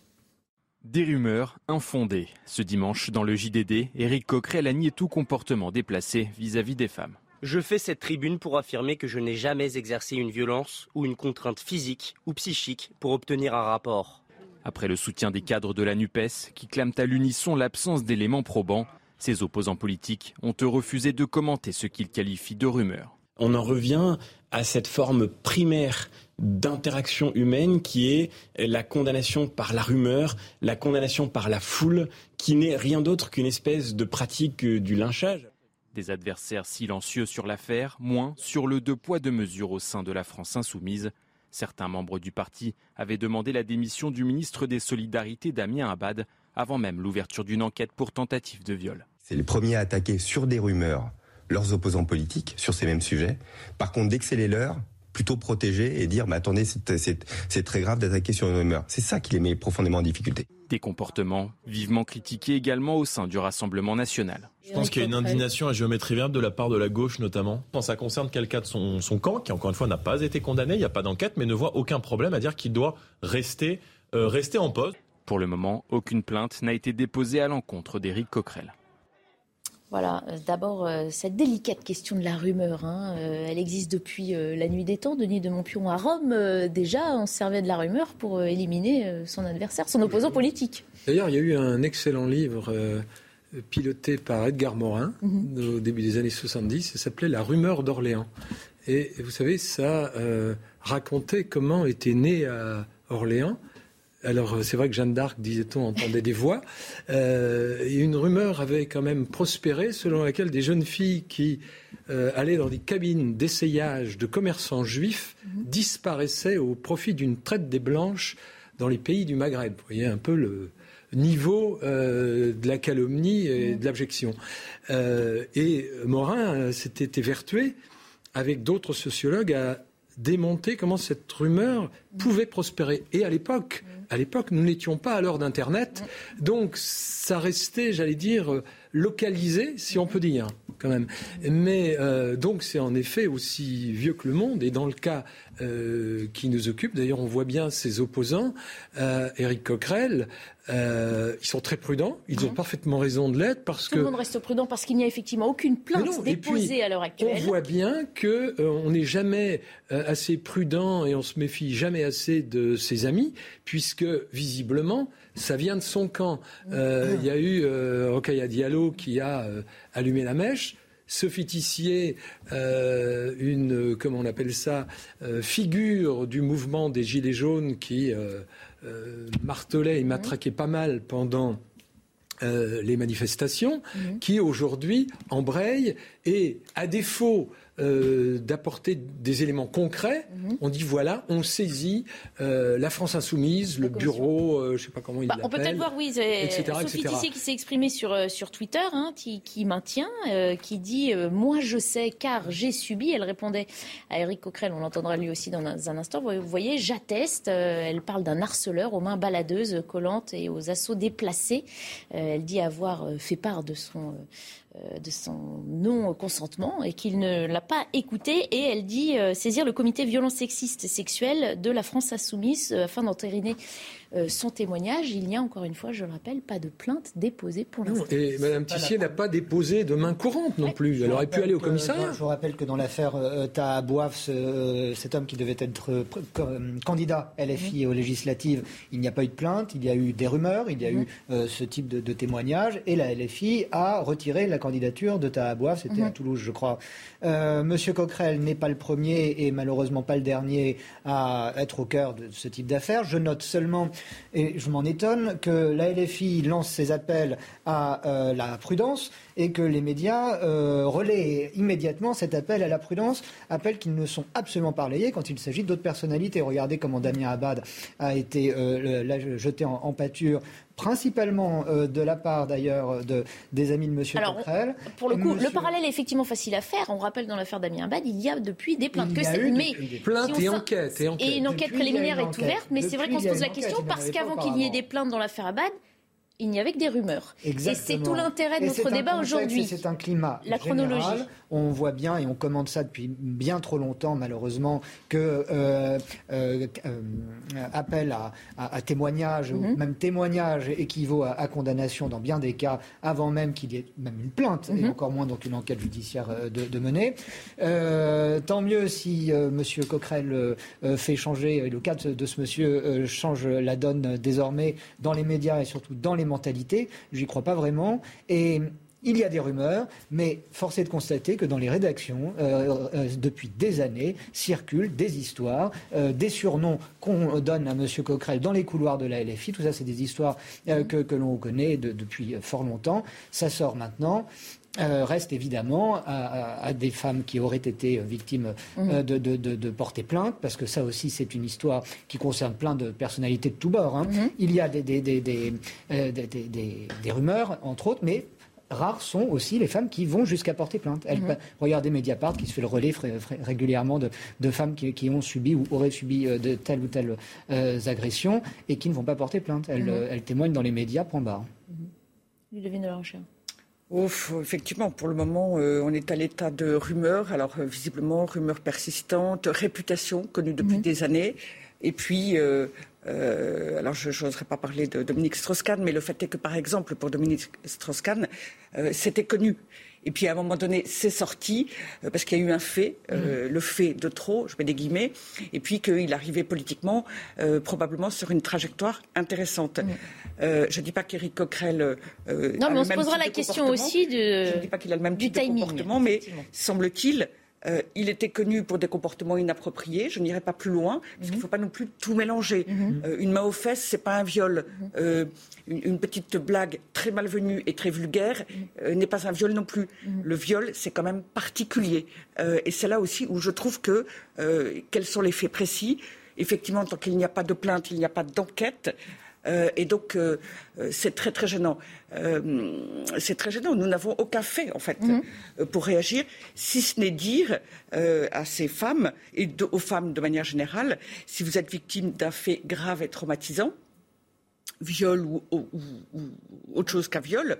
Des rumeurs infondées. Ce dimanche, dans le J D D, Éric Coquerel a nié tout comportement déplacé vis-à-vis des femmes. Je fais cette tribune pour affirmer que je n'ai jamais exercé une violence ou une contrainte physique ou psychique pour obtenir un rapport. Après le soutien des cadres de la NUPES, qui clament à l'unisson l'absence d'éléments probants, ses opposants politiques ont refusé de commenter ce qu'ils qualifient de rumeurs. On en revient à cette forme primaire d'interaction humaine qui est la condamnation par la rumeur, la condamnation par la foule, qui n'est rien d'autre qu'une espèce de pratique du lynchage. Des adversaires silencieux sur l'affaire, moins sur le deux poids deux mesures au sein de la France insoumise. Certains membres du parti avaient demandé la démission du ministre des Solidarités Damien Abad avant même l'ouverture d'une enquête pour tentative de viol. C'est les premiers à attaquer sur des rumeurs leurs opposants politiques sur ces mêmes sujets. Par contre, dès que c'est les leurs, plutôt protéger et dire bah, « attendez, c'est, c'est, c'est très grave d'attaquer sur une rumeur ». C'est ça qui les met profondément en difficulté. Des comportements vivement critiqués également au sein du Rassemblement national. Je pense qu'il y a une indignation à géométrie variable de la part de la gauche notamment. Quand ça concerne quelqu'un de son, son camp qui, encore une fois, n'a pas été condamné, il n'y a pas d'enquête, mais ne voit aucun problème à dire qu'il doit rester, euh, rester en poste. Pour le moment, aucune plainte n'a été déposée à l'encontre d'Éric Coquerel. Voilà, d'abord euh, cette délicate question de la rumeur, hein, euh, elle existe depuis euh, la nuit des temps. Denis Demontpion à Rome, euh, déjà, on se servait de la rumeur pour euh, éliminer euh, son adversaire, son opposant politique. D'ailleurs, il y a eu un excellent livre euh, piloté par Edgar Morin mm-hmm. au début des années soixante-dix, ça s'appelait « La rumeur d'Orléans ». Et vous savez, ça euh, racontait comment était né à Orléans. Alors, c'est vrai que Jeanne d'Arc, disait-on, entendait des voix. Euh, et une rumeur avait quand même prospéré, selon laquelle des jeunes filles qui euh, allaient dans des cabines d'essayage de commerçants juifs disparaissaient au profit d'une traite des Blanches dans les pays du Maghreb. Vous voyez un peu le niveau euh, de la calomnie et de l'abjection. Euh, et Morin euh, s'était évertué, avec d'autres sociologues, à démonter comment cette rumeur pouvait prospérer. Et à l'époque, à l'époque, nous n'étions pas à l'heure d'Internet, donc ça restait, j'allais dire, localisé, si on peut dire, quand même. Mais euh, donc c'est en effet aussi vieux que le monde, et dans le cas euh, qui nous occupe, d'ailleurs on voit bien ses opposants, euh, Éric Coquerel, euh, ils sont très prudents, ils mmh. ont parfaitement raison de l'être, parce Tout que... Tout le monde reste prudent, parce qu'il n'y a effectivement aucune plainte non, déposée puis, à l'heure actuelle. On voit bien qu'on euh, n'est jamais euh, assez prudent, et on se méfie jamais assez de ses amis, puisque visiblement... Ça vient de son camp. Euh, il y a eu euh, Rokhaya Diallo qui a euh, allumé la mèche. Sophie Tissier, euh, une, euh, comment on appelle ça, euh, figure du mouvement des Gilets jaunes qui euh, euh, martelait et matraquait pas mal pendant euh, les manifestations, mmh. qui aujourd'hui embraye et, à défaut... Euh, d'apporter des éléments concrets. Mm-hmm. On dit voilà, on saisit euh, la France Insoumise, le bureau, euh, je ne sais pas comment il bah, l'appelle. On peut peut-être voir, oui, euh, et cetera, Sophie et cetera. Tissier qui s'est exprimée sur, euh, sur Twitter, hein, qui, qui maintient, euh, qui dit euh, « Moi je sais car j'ai subi ». Elle répondait à Éric Coquerel, on l'entendra lui aussi dans un, dans un instant. Vous voyez, j'atteste, euh, elle parle d'un harceleur aux mains baladeuses, collantes et aux assauts déplacés. Euh, elle dit avoir fait part de son... Euh, de son non-consentement et qu'il ne l'a pas écouté. Et elle dit euh, saisir le comité violence sexiste et sexuelle de la France Insoumise euh, afin d'entériner euh, son témoignage. Il n'y a encore une fois, je le rappelle, pas de plainte déposée pour l'instant. Et Mme Tissier n'a pas déposé de main courante non ouais. plus. Elle aurait pu aller au commissariat. Je vous rappelle que dans l'affaire euh, Taha Bouhafs, euh, cet homme qui devait être euh, euh, candidat L F I mmh. aux législatives, il n'y a pas eu de plainte, il y a eu des rumeurs, il y a mmh. eu euh, ce type de, de témoignage. Et la L F I a retiré la candidature de Taha Bouhafs, c'était mmh. à Toulouse, je crois. Euh, Monsieur Coquerel n'est pas le premier et malheureusement pas le dernier à être au cœur de ce type d'affaires. Je note seulement, et je m'en étonne, que la L F I lance ses appels à euh, la prudence et que les médias euh, relaient immédiatement cet appel à la prudence, appel qu'ils ne sont absolument pas relayés quand il s'agit d'autres personnalités. Regardez comment Damien Abad a été euh, là, jeté en, en pâture, principalement euh, de la part d'ailleurs de, des amis de Monsieur Coquerel. Pour le coup, monsieur... le parallèle est effectivement facile à faire. On rappelle dans l'affaire Damien Abad, il y a depuis des plaintes. Il y a eu mais des plaintes si et, enquête, et enquête. Et une enquête depuis, préliminaire une enquête. est ouverte, mais depuis, c'est vrai qu'on se pose la question parce qu'avant qu'il y ait des plaintes dans l'affaire Abad, il n'y avait que des rumeurs. Exactement. Et c'est tout l'intérêt de notre débat aujourd'hui. C'est un climat la chronologie. Général. On voit bien, et on commande ça depuis bien trop longtemps malheureusement, que euh, euh, euh, appel à, à, à témoignage, mm-hmm. ou même témoignage équivaut à, à condamnation dans bien des cas, avant même qu'il y ait même une plainte, mm-hmm. et encore moins donc une enquête judiciaire de, de mener. Euh, tant mieux si euh, M. Coquerel euh, fait changer, le cas de ce monsieur euh, change la donne désormais dans les médias et surtout dans les mentalité, j'y crois pas vraiment. Et il y a des rumeurs, mais force est de constater que dans les rédactions, euh, euh, depuis des années, circulent des histoires, euh, des surnoms qu'on donne à M. Coquerel dans les couloirs de la L F I. Tout ça, c'est des histoires euh, que, que l'on connaît de, depuis fort longtemps. Ça sort maintenant. Euh, reste évidemment à, à, à des femmes qui auraient été victimes euh, de, de, de, de porter plainte, parce que ça aussi c'est une histoire qui concerne plein de personnalités de tous bords. Hein. Mm-hmm. Il y a des, des, des, des, euh, des, des, des, des rumeurs, entre autres, mais rares sont aussi les femmes qui vont jusqu'à porter plainte. Elles, mmh. Regardez Mediapart qui se fait le relais frais, frais, régulièrement de, de femmes qui, qui ont subi ou auraient subi euh, de telles ou telles euh, agressions et qui ne vont pas porter plainte. Elles, mmh. euh, elles témoignent dans les médias, point barre. Mmh. Ludivine de La Rochère. Ouf, effectivement, pour le moment, euh, on est à l'état de rumeurs. Alors, euh, visiblement, rumeurs persistantes, réputation connue depuis mmh. des années. Et puis, euh, euh, alors je n'oserais pas parler de Dominique Strauss-Kahn, mais le fait est que, par exemple, pour Dominique Strauss-Kahn, euh, c'était connu. Et puis, à un moment donné, c'est sorti, euh, parce qu'il y a eu un fait, euh, mmh. le fait de trop, je mets des guillemets, et puis qu'il arrivait politiquement, euh, probablement sur une trajectoire intéressante. Mmh. Euh, je ne dis pas qu'Éric Coquerel euh, non, a mais on le même se posera la question aussi de... Je ne dis pas qu'il a le même du type timing, de comportement, mais semble-t-il... Euh, il était connu pour des comportements inappropriés, je n'irai pas plus loin, parce mm-hmm. qu'il ne faut pas non plus tout mélanger. Mm-hmm. Euh, une main aux fesses, ce n'est pas un viol. Mm-hmm. Euh, une, une petite blague très malvenue et très vulgaire mm-hmm. euh, n'est pas un viol non plus. Mm-hmm. Le viol, c'est quand même particulier. Euh, et c'est là aussi où je trouve que, euh, quels sont les faits précis ? Effectivement, tant qu'il n'y a pas de plainte, il n'y a pas d'enquête. Euh, et donc, euh, c'est très, très gênant. Euh, c'est très gênant. Nous n'avons aucun fait, en fait, mm-hmm. pour réagir, si ce n'est dire euh, à ces femmes et de, aux femmes de manière générale, si vous êtes victime d'un fait grave et traumatisant, viol ou, ou, ou autre chose qu'un viol,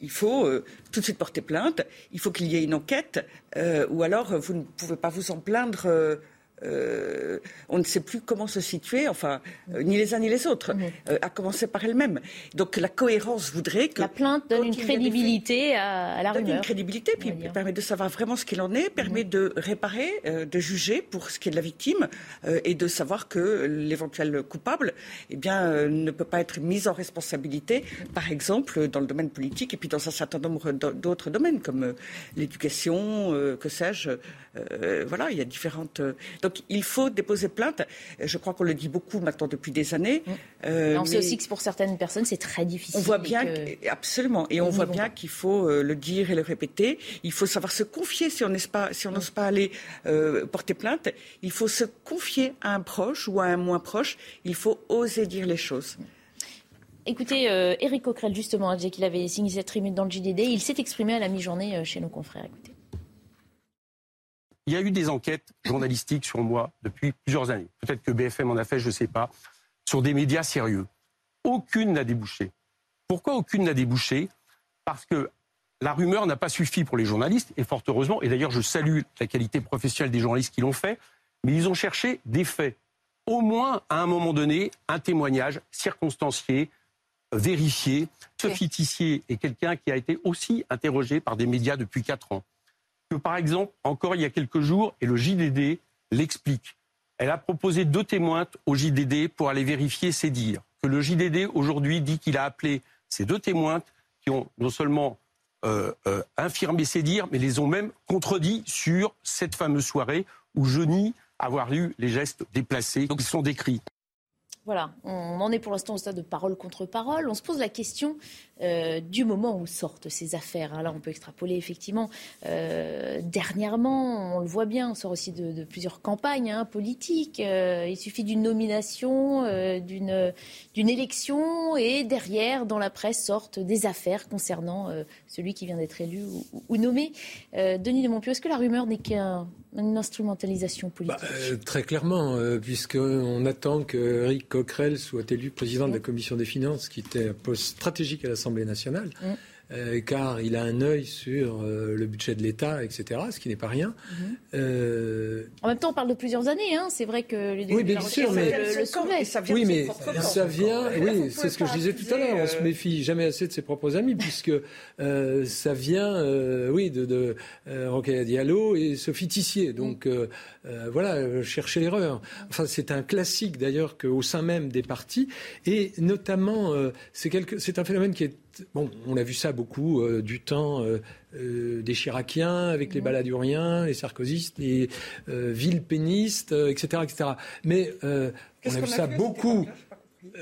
il faut euh, tout de suite porter plainte, il faut qu'il y ait une enquête, euh, ou alors vous ne pouvez pas vous en plaindre... Euh, Euh, on ne sait plus comment se situer, enfin, euh, ni les uns ni les autres, euh, à commencer par elle-même. Donc la cohérence voudrait que... La plainte donne une crédibilité faits, à la rumeur. Donne une crédibilité, puis permet de savoir vraiment ce qu'il en est, permet mmh. de réparer, euh, de juger pour ce qui est de la victime, euh, et de savoir que l'éventuel coupable, eh bien, euh, ne peut pas être mis en responsabilité, par exemple, dans le domaine politique, et puis dans un certain nombre d'autres domaines, comme euh, l'éducation, euh, que sais-je, euh, voilà, il y a différentes... Euh, Donc il faut déposer plainte. Je crois qu'on le dit beaucoup maintenant depuis des années. Euh, on sait aussi que pour certaines personnes, c'est très difficile. On voit bien, que... absolument, et on, on voit bien pas. Qu'il faut le dire et le répéter. Il faut savoir se confier si on n'ose pas, si on n'ose pas aller euh, porter plainte. Il faut se confier à un proche ou à un moins proche. Il faut oser dire les choses. Écoutez, euh, Éric Coquerel, justement, dès qu'il avait signé cette tribune dans le J D D, il s'est exprimé à la mi-journée chez nos confrères. Écoutez. Il y a eu des enquêtes journalistiques sur moi depuis plusieurs années. Peut-être que B F M en a fait, je ne sais pas, sur des médias sérieux. Aucune n'a débouché. Pourquoi aucune n'a débouché ? Parce que la rumeur n'a pas suffi pour les journalistes, et fort heureusement, et d'ailleurs je salue la qualité professionnelle des journalistes qui l'ont fait, mais ils ont cherché des faits. Au moins, à un moment donné, un témoignage circonstancié, vérifié. Sophie Tissier est quelqu'un qui a été aussi interrogé par des médias depuis quatre ans. Que par exemple, encore il y a quelques jours, et le J D D l'explique, elle a proposé deux témoins au J D D pour aller vérifier ses dires. Que le J D D aujourd'hui dit qu'il a appelé ces deux témoins qui ont non seulement euh, euh, infirmé ses dires, mais les ont même contredits sur cette fameuse soirée où je nie avoir eu les gestes déplacés qui sont décrits. Voilà, on en est pour l'instant au stade de parole contre parole. On se pose la question euh, du moment où sortent ces affaires. Là, on peut extrapoler, effectivement. Euh, dernièrement, on le voit bien, on sort aussi de, de plusieurs campagnes hein, politiques. Euh, il suffit d'une nomination, euh, d'une, d'une élection, et derrière, dans la presse, sortent des affaires concernant euh, celui qui vient d'être élu ou, ou nommé. Euh, Denis Demontpion, est-ce que la rumeur n'est qu'un une instrumentalisation politique? Bah, euh, Très clairement, euh, puisqu'on attend que Éric Coquerel soit élu président mmh. de la Commission des Finances, qui était un poste stratégique à l'Assemblée nationale, mmh. euh, car il a un œil sur euh, le budget de l'État, et cetera, ce qui n'est pas rien. Mmh. Euh... En même temps, on parle de plusieurs années, hein. C'est vrai que les deux oui, bien sûr, mais le, le sommet. Ça vient oui, mais ça vient, oui, c'est ce que je disais tout à l'heure, on se méfie jamais assez de ses propres amis, puisque euh, ça vient, euh, oui, de, de euh, Rokhaya Diallo et Sophie Tissier. Donc euh, euh, voilà, chercher l'erreur. Enfin, c'est un classique d'ailleurs qu'au sein même des partis, et notamment, euh, c'est, quelque, c'est un phénomène qui est, bon, on a vu ça beaucoup euh, du temps euh, euh, des Chiraciens avec mmh. les Balladouriens, les Sarkozystes, les euh, Villepénistes, euh, et cetera, et cetera. Mais euh, on a vu ça beaucoup.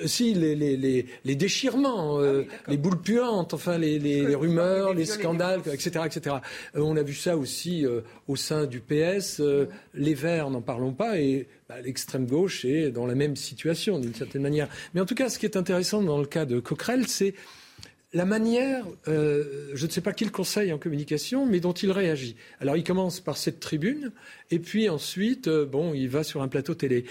Si, les, les, les, les déchirements, euh, ah oui, les boules puantes, enfin les, les, les rumeurs, les scandales, et cetera, et cetera. Euh, on a vu ça aussi euh, au sein du U P S. Euh, oui. Les Verts, n'en parlons pas, et bah, l'extrême gauche est dans la même situation d'une certaine manière. Mais en tout cas, ce qui est intéressant dans le cas de Coquerel, c'est la manière, euh, je ne sais pas qui le conseille en communication, mais dont il réagit. Alors, il commence par cette tribune, et puis ensuite, euh, bon, il va sur un plateau télé.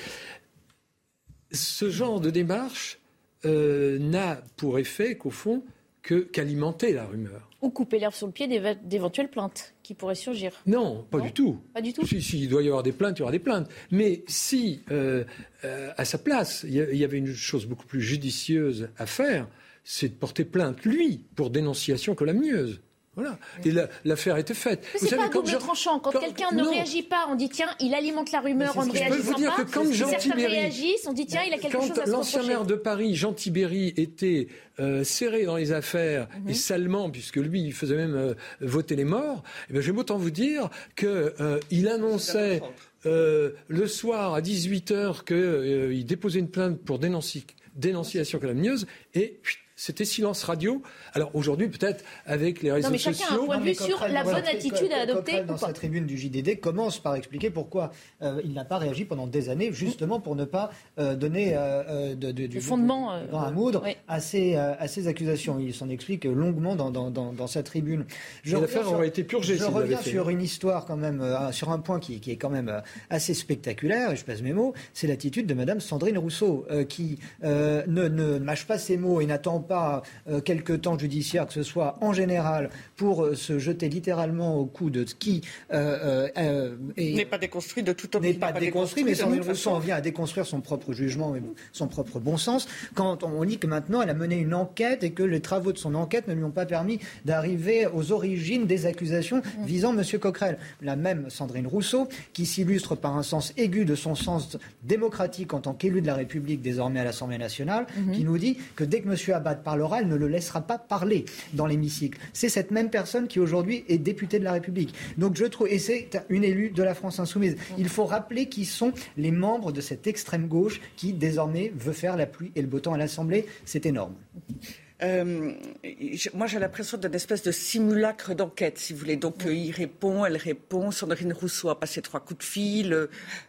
Ce genre de démarche euh, n'a pour effet qu'au fond que, qu'alimenter la rumeur. Ou couper l'herbe sur le pied d'éventuelles plaintes qui pourraient surgir. Non, pas non du tout. Pas du tout. Si, si, il doit y avoir des plaintes, il y aura des plaintes. Mais si, euh, euh, à sa place, il y, y avait une chose beaucoup plus judicieuse à faire, c'est de porter plainte, lui, pour dénonciation calomnieuse. Voilà. Et la, l'affaire était faite. Mais vous c'est savez, pas un double tranchant. Quand, quand quelqu'un ne non. réagit pas, on dit tiens, il alimente la rumeur en ne réagissant pas. Que quand si certains réagissent, on dit tiens, il a quelque quand chose à se reprocher. Quand l'ancien maire de Paris, Jean Tibéri, était euh, serré dans les affaires mm-hmm. et salement, puisque lui, il faisait même euh, voter les morts, eh bien, j'aime autant vous dire que euh, il annonçait euh, le soir à dix-huit heures qu'il euh, déposait une plainte pour dénonci... dénonciation calomnieuse et... C'était silence radio. Alors aujourd'hui, peut-être, avec les réseaux non, mais chacun sociaux... chacun a un point de vue sur la bonne attitude à adopter. Coquerel, dans sa tribune du J D D, commence par expliquer pourquoi euh, il n'a pas réagi pendant des années, justement pour ne pas euh, donner euh, de, de, du Le fondement euh, à moudre ouais. à, ses, euh, à ses accusations. Il s'en explique longuement dans, dans, dans, dans sa tribune. Je L'affaire aurait été purgée. Je si reviens sur une histoire quand même, euh, sur un point qui, qui est quand même euh, assez spectaculaire, et je passe mes mots, c'est l'attitude de Madame Sandrine Rousseau, euh, qui euh, ne, ne mâche pas ses mots et n'attend pas pas euh, quelque temps judiciaire que ce soit en général pour euh, se jeter littéralement au coup de qui euh, euh, et n'est pas déconstruit de tout homme n'est pas, pas déconstruit, déconstruit mais Sandrine Rousseau en vient à déconstruire son propre jugement et son propre bon sens quand on dit que maintenant elle a mené une enquête et que les travaux de son enquête ne lui ont pas permis d'arriver aux origines des accusations visant M. Coquerel. La même Sandrine Rousseau qui s'illustre par un sens aigu de son sens démocratique en tant qu'élu de la République désormais à l'Assemblée nationale mm-hmm. qui nous dit que dès que M. Abad parlera, elle ne le laissera pas parler dans l'hémicycle. C'est cette même personne qui aujourd'hui est députée de la République. Donc je trouve, et c'est une élue de la France Insoumise. Il faut rappeler qui sont les membres de cette extrême gauche qui désormais veut faire la pluie et le beau temps à l'Assemblée. C'est énorme. Euh, moi, j'ai l'impression d'une espèce de simulacre d'enquête, si vous voulez. Donc, euh, il répond, elle répond. Sandrine Rousseau a passé trois coups de fil,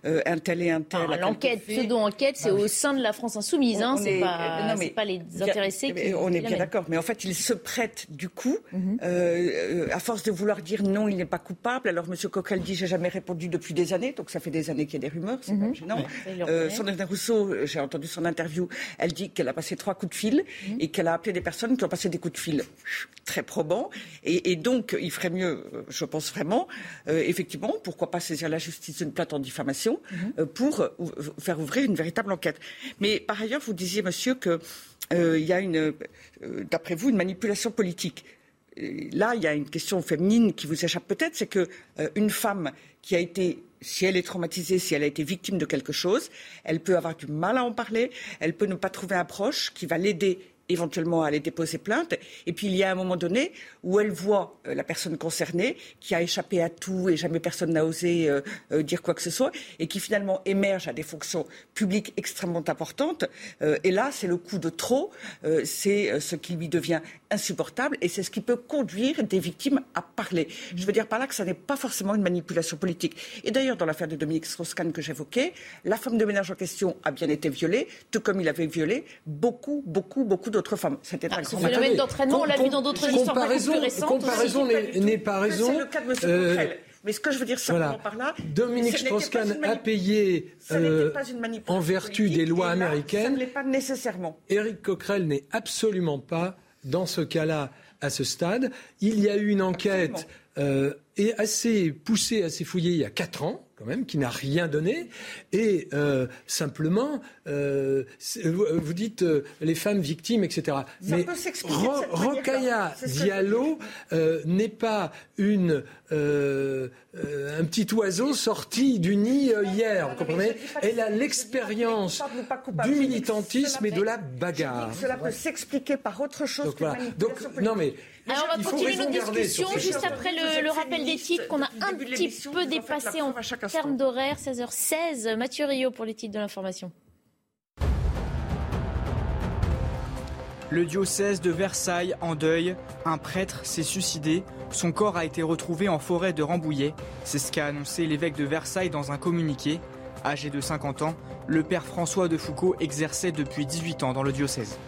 euh, un tel et un tel. Ah, l'enquête, pseudo-enquête, c'est ah, au sein de la France Insoumise. Hein, c'est, est, pas, non, mais, c'est pas les intéressés bien, qui. On est bien d'accord. Mais en fait, il se prête du coup, mm-hmm. euh, à force de vouloir dire non, il n'est pas coupable. Alors, M. Coquerel dit j'ai jamais répondu depuis des années. Donc, ça fait des années qu'il y a des rumeurs. C'est mm-hmm. pas gênant. Euh, Sandrine Rousseau, j'ai entendu son interview, elle dit qu'elle a passé trois coups de fil mm-hmm. et qu'elle a appelé des personnes qui ont passé des coups de fil très probants. Et, et donc, il ferait mieux, je pense vraiment, euh, effectivement, pourquoi pas saisir la justice d'une plainte en diffamation mmh. euh, pour euh, faire ouvrir une véritable enquête. Mais par ailleurs, vous disiez, monsieur, qu'il euh, y a, une, euh, d'après vous, une manipulation politique. Et là, il y a une question féminine qui vous échappe peut-être, c'est qu'une euh, femme qui a été... Si elle est traumatisée, si elle a été victime de quelque chose, elle peut avoir du mal à en parler, elle peut ne pas trouver un proche qui va l'aider éventuellement à aller déposer plainte. Et puis il y a un moment donné où elle voit euh, la personne concernée qui a échappé à tout et jamais personne n'a osé euh, euh, dire quoi que ce soit et qui finalement émerge à des fonctions publiques extrêmement importantes. Euh, et là, c'est le coup de trop, euh, c'est euh, ce qui lui devient insupportable et c'est ce qui peut conduire des victimes à parler. Je veux dire par là que ça n'est pas forcément une manipulation politique. Et d'ailleurs, dans l'affaire de Dominique Strauss-Kahn que j'évoquais, la femme de ménage en question a bien été violée, tout comme il avait violé beaucoup, beaucoup, beaucoup d'autres femmes. C'était ah, un grand phénomène d'entraînement, on l'a vu dans d'autres histoires plus récentes. Comparaison n'est pas raison. C'est le cas de M. Coquerel. Mais ce que je veux dire simplement voilà. par là... Dominique Strauss-Kahn a payé euh, en vertu des lois là, américaines. Ça ne l'est pas nécessairement. Éric Coquerel n'est absolument pas, dans ce cas-là, à ce stade. Il y a eu une enquête euh, assez poussée, assez fouillée il y a quatre ans. Quand même, qui n'a rien donné, et euh, simplement, euh, vous dites euh, les femmes victimes, et cetera. Ça mais Ro- Rokhaya Diallo euh, n'est pas une, euh, euh, un petit oiseau sorti du nid euh, hier, vous comprenez ? Elle a l'expérience du militantisme et de la bagarre. Cela peut s'expliquer par autre chose donc, que voilà. Donc, non mais... Alors on va continuer notre discussion juste après le, le rappel des titres qu'on a un petit peu dépassé en termes d'horaire, seize heures seize. Mathieu Rio pour les titres de l'information. Le diocèse de Versailles en deuil, un prêtre s'est suicidé, son corps a été retrouvé en forêt de Rambouillet, c'est ce qu'a annoncé l'évêque de Versailles dans un communiqué. Âgé de cinquante ans, le père François de Foucauld exerçait depuis dix-huit ans dans le diocèse.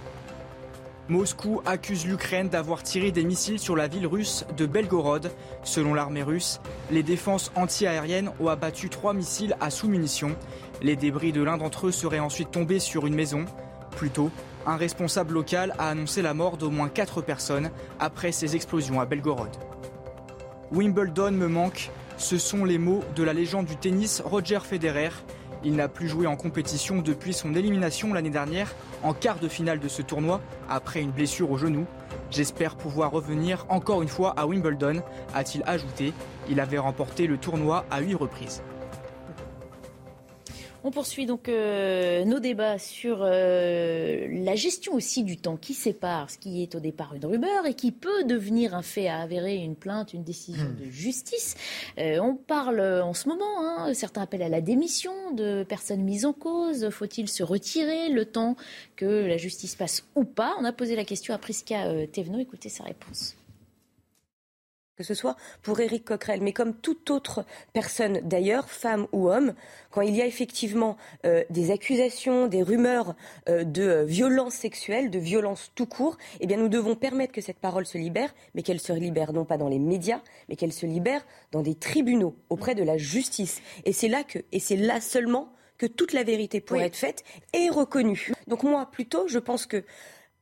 Moscou accuse l'Ukraine d'avoir tiré des missiles sur la ville russe de Belgorod. Selon l'armée russe, les défenses anti-aériennes ont abattu trois missiles à sous-munitions. Les débris de l'un d'entre eux seraient ensuite tombés sur une maison. Plus tôt, un responsable local a annoncé la mort d'au moins quatre personnes après ces explosions à Belgorod. Wimbledon me manque, ce sont les mots de la légende du tennis Roger Federer. Il n'a plus joué en compétition depuis son élimination l'année dernière en quart de finale de ce tournoi après une blessure au genou. J'espère pouvoir revenir encore une fois à Wimbledon, a-t-il ajouté. Il avait remporté le tournoi à huit reprises. On poursuit donc euh, nos débats sur euh, la gestion aussi du temps qui sépare ce qui est au départ une rumeur et qui peut devenir un fait à avérer, une plainte, une décision de justice. Euh, on parle en ce moment, hein, certains appellent à la démission de personnes mises en cause. Faut-il se retirer le temps que la justice passe ou pas ? On a posé la question à Prisca euh, Thévenot. Écoutez sa réponse. Que ce soit pour Éric Coquerel, mais comme toute autre personne d'ailleurs, femme ou homme, quand il y a effectivement euh, des accusations, des rumeurs euh, de euh, violence sexuelle, de violence tout court, eh bien nous devons permettre que cette parole se libère, mais qu'elle se libère non pas dans les médias, mais qu'elle se libère dans des tribunaux, auprès de la justice. Et c'est là que, et c'est là seulement que toute la vérité pourrait oui. être faite et reconnue. Donc moi, plutôt, je pense que,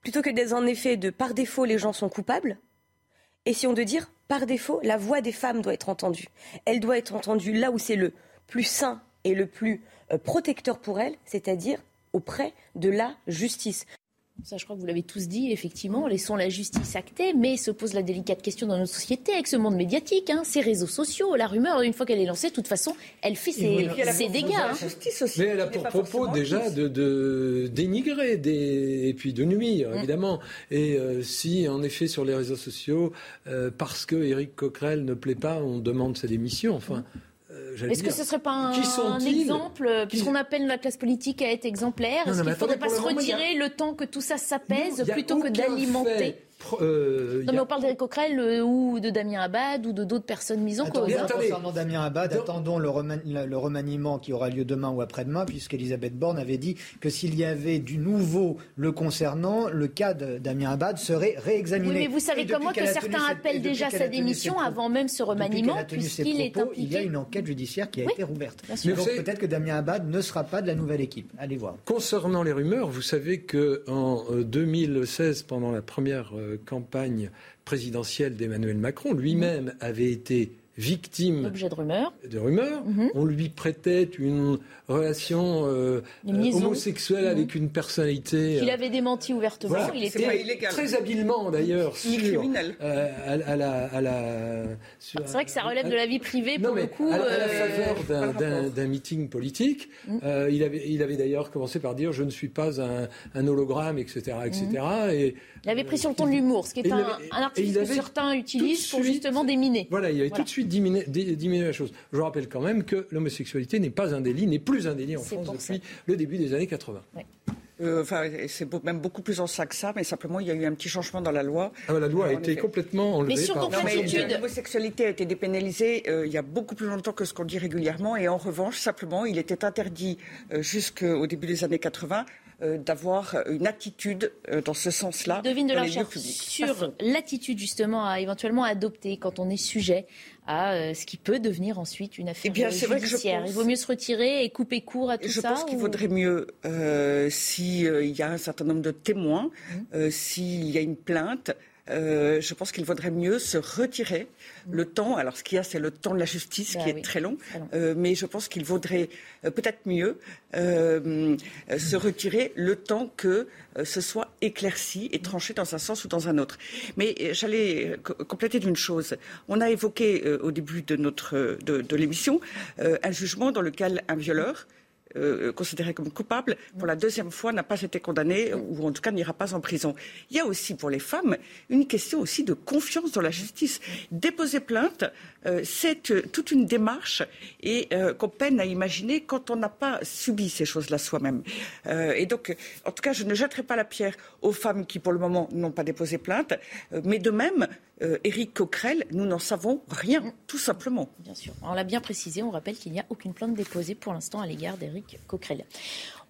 plutôt que d'être en effet de par défaut les gens sont coupables, essayons de dire, par défaut, la voix des femmes doit être entendue. Elle doit être entendue là où c'est le plus sain et le plus euh, protecteur pour elle, c'est-à-dire auprès de la justice. Ça, je crois que vous l'avez tous dit, effectivement, laissons la justice acter, mais se pose la délicate question dans notre société, avec ce monde médiatique, hein, ces réseaux sociaux, la rumeur, une fois qu'elle est lancée, de toute façon, elle fait ses, voilà. ses dégâts. Hein. Aussi, mais elle a pour propos déjà de, de dénigrer des, et puis de nuire, évidemment. Mmh. Et euh, si, en effet, sur les réseaux sociaux, euh, parce que Éric Coquerel ne plaît pas, on demande sa démission, enfin... J'allais Est-ce dire. Que ce ne serait pas un, un exemple, puisqu'on appelle la classe politique à être exemplaire, non, non, est-ce qu'il ne faudrait pas se retirer moment, a... le temps que tout ça s'apaise plutôt que d'alimenter pro... euh, Non, a... mais on parle d'Éric Coquerel euh, ou de Damien Abad ou de d'autres personnes mises en cause. Concernant Damien Abad, Donc... attendons le, remanie... le remaniement qui aura lieu demain ou après-demain, puisqu'Elisabeth Borne avait dit que s'il y avait du nouveau le concernant, le cas de Damien Abad serait réexaminé. Oui, mais vous savez comme moi que certains appellent déjà sa démission avant même ce remaniement, puisqu'il est impliqué. Il y a une enquête judiciaire qui a oui. été rouverte. Donc savez, peut-être que Damien Abad ne sera pas de la nouvelle équipe. Allez voir. Concernant les rumeurs, vous savez qu'en deux mille seize, pendant la première campagne présidentielle d'Emmanuel Macron, lui-même mmh. avait été victime Objet de rumeurs. De rumeurs. Mmh. On lui prêtait une relation euh, une homosexuelle mmh. avec une personnalité... Qu'il avait démenti ouvertement. Voilà. Il était illégal. Très habilement, d'ailleurs, sur... Euh, à, à la, à la, sur C'est vrai que ça relève à, de la vie privée, non, pour mais, le coup. À, euh, à la faveur d'un, d'un, d'un meeting politique. Mmh. Euh, il, avait, il avait d'ailleurs commencé par dire « Je ne suis pas un, un hologramme, et cetera et cetera » mmh. et, il avait pris sur le ton de l'humour, ce qui est un, avait, un artifice que certains utilisent pour suite, justement déminer. Voilà, il avait voilà. tout de suite diminué, diminué la chose. Je rappelle quand même que l'homosexualité n'est pas un délit, n'est plus un délit en c'est France depuis ça. le début des années quatre-vingt. Ouais. Euh, enfin, c'est même beaucoup plus ancien que ça, mais simplement il y a eu un petit changement dans la loi. Ah, la loi a été complètement enlevée. Mais sur ton attitude, l'homosexualité a été dépénalisée euh, il y a beaucoup plus longtemps que ce qu'on dit régulièrement, et en revanche, simplement, il était interdit euh, jusqu'au début des années quatre-vingt euh, d'avoir une attitude euh, dans ce sens-là. Ludivine de La Rochère, sur l'attitude justement à éventuellement adopter quand on est sujet à euh, ce qui peut devenir ensuite une affaire eh bien, judiciaire. Vrai que je pense... Il vaut mieux se retirer et couper court à tout je ça. Je pense qu'il ou... vaudrait mieux euh, s'il euh, y a un certain nombre de témoins, mmh. euh, s'il y a une plainte. Euh, je pense qu'il vaudrait mieux se retirer mmh. le temps. Alors, ce qu'il y a, c'est le temps de la justice ah, qui oui. est très long. Euh, mais je pense qu'il vaudrait euh, peut-être mieux euh, mmh. se retirer le temps que euh, ce soit éclairci et tranché dans un sens ou dans un autre. Mais euh, j'allais co- compléter d'une chose. On a évoqué euh, au début de, notre, de, de l'émission euh, un jugement dans lequel un violeur Euh, considéré comme coupable, pour la deuxième fois n'a pas été condamné, ou en tout cas n'ira pas en prison. Il y a aussi pour les femmes une question aussi de confiance dans la justice. Déposer plainte, euh, c'est euh, toute une démarche et euh, qu'on peine à imaginer quand on n'a pas subi ces choses-là soi-même. Euh, et donc, en tout cas, je ne jetterai pas la pierre aux femmes qui, pour le moment, n'ont pas déposé plainte, euh, mais de même, euh, Éric Coquerel, nous n'en savons rien, tout simplement. Bien sûr. On l'a bien précisé, on rappelle qu'il n'y a aucune plainte déposée pour l'instant à l'égard d'Éric Coquerel.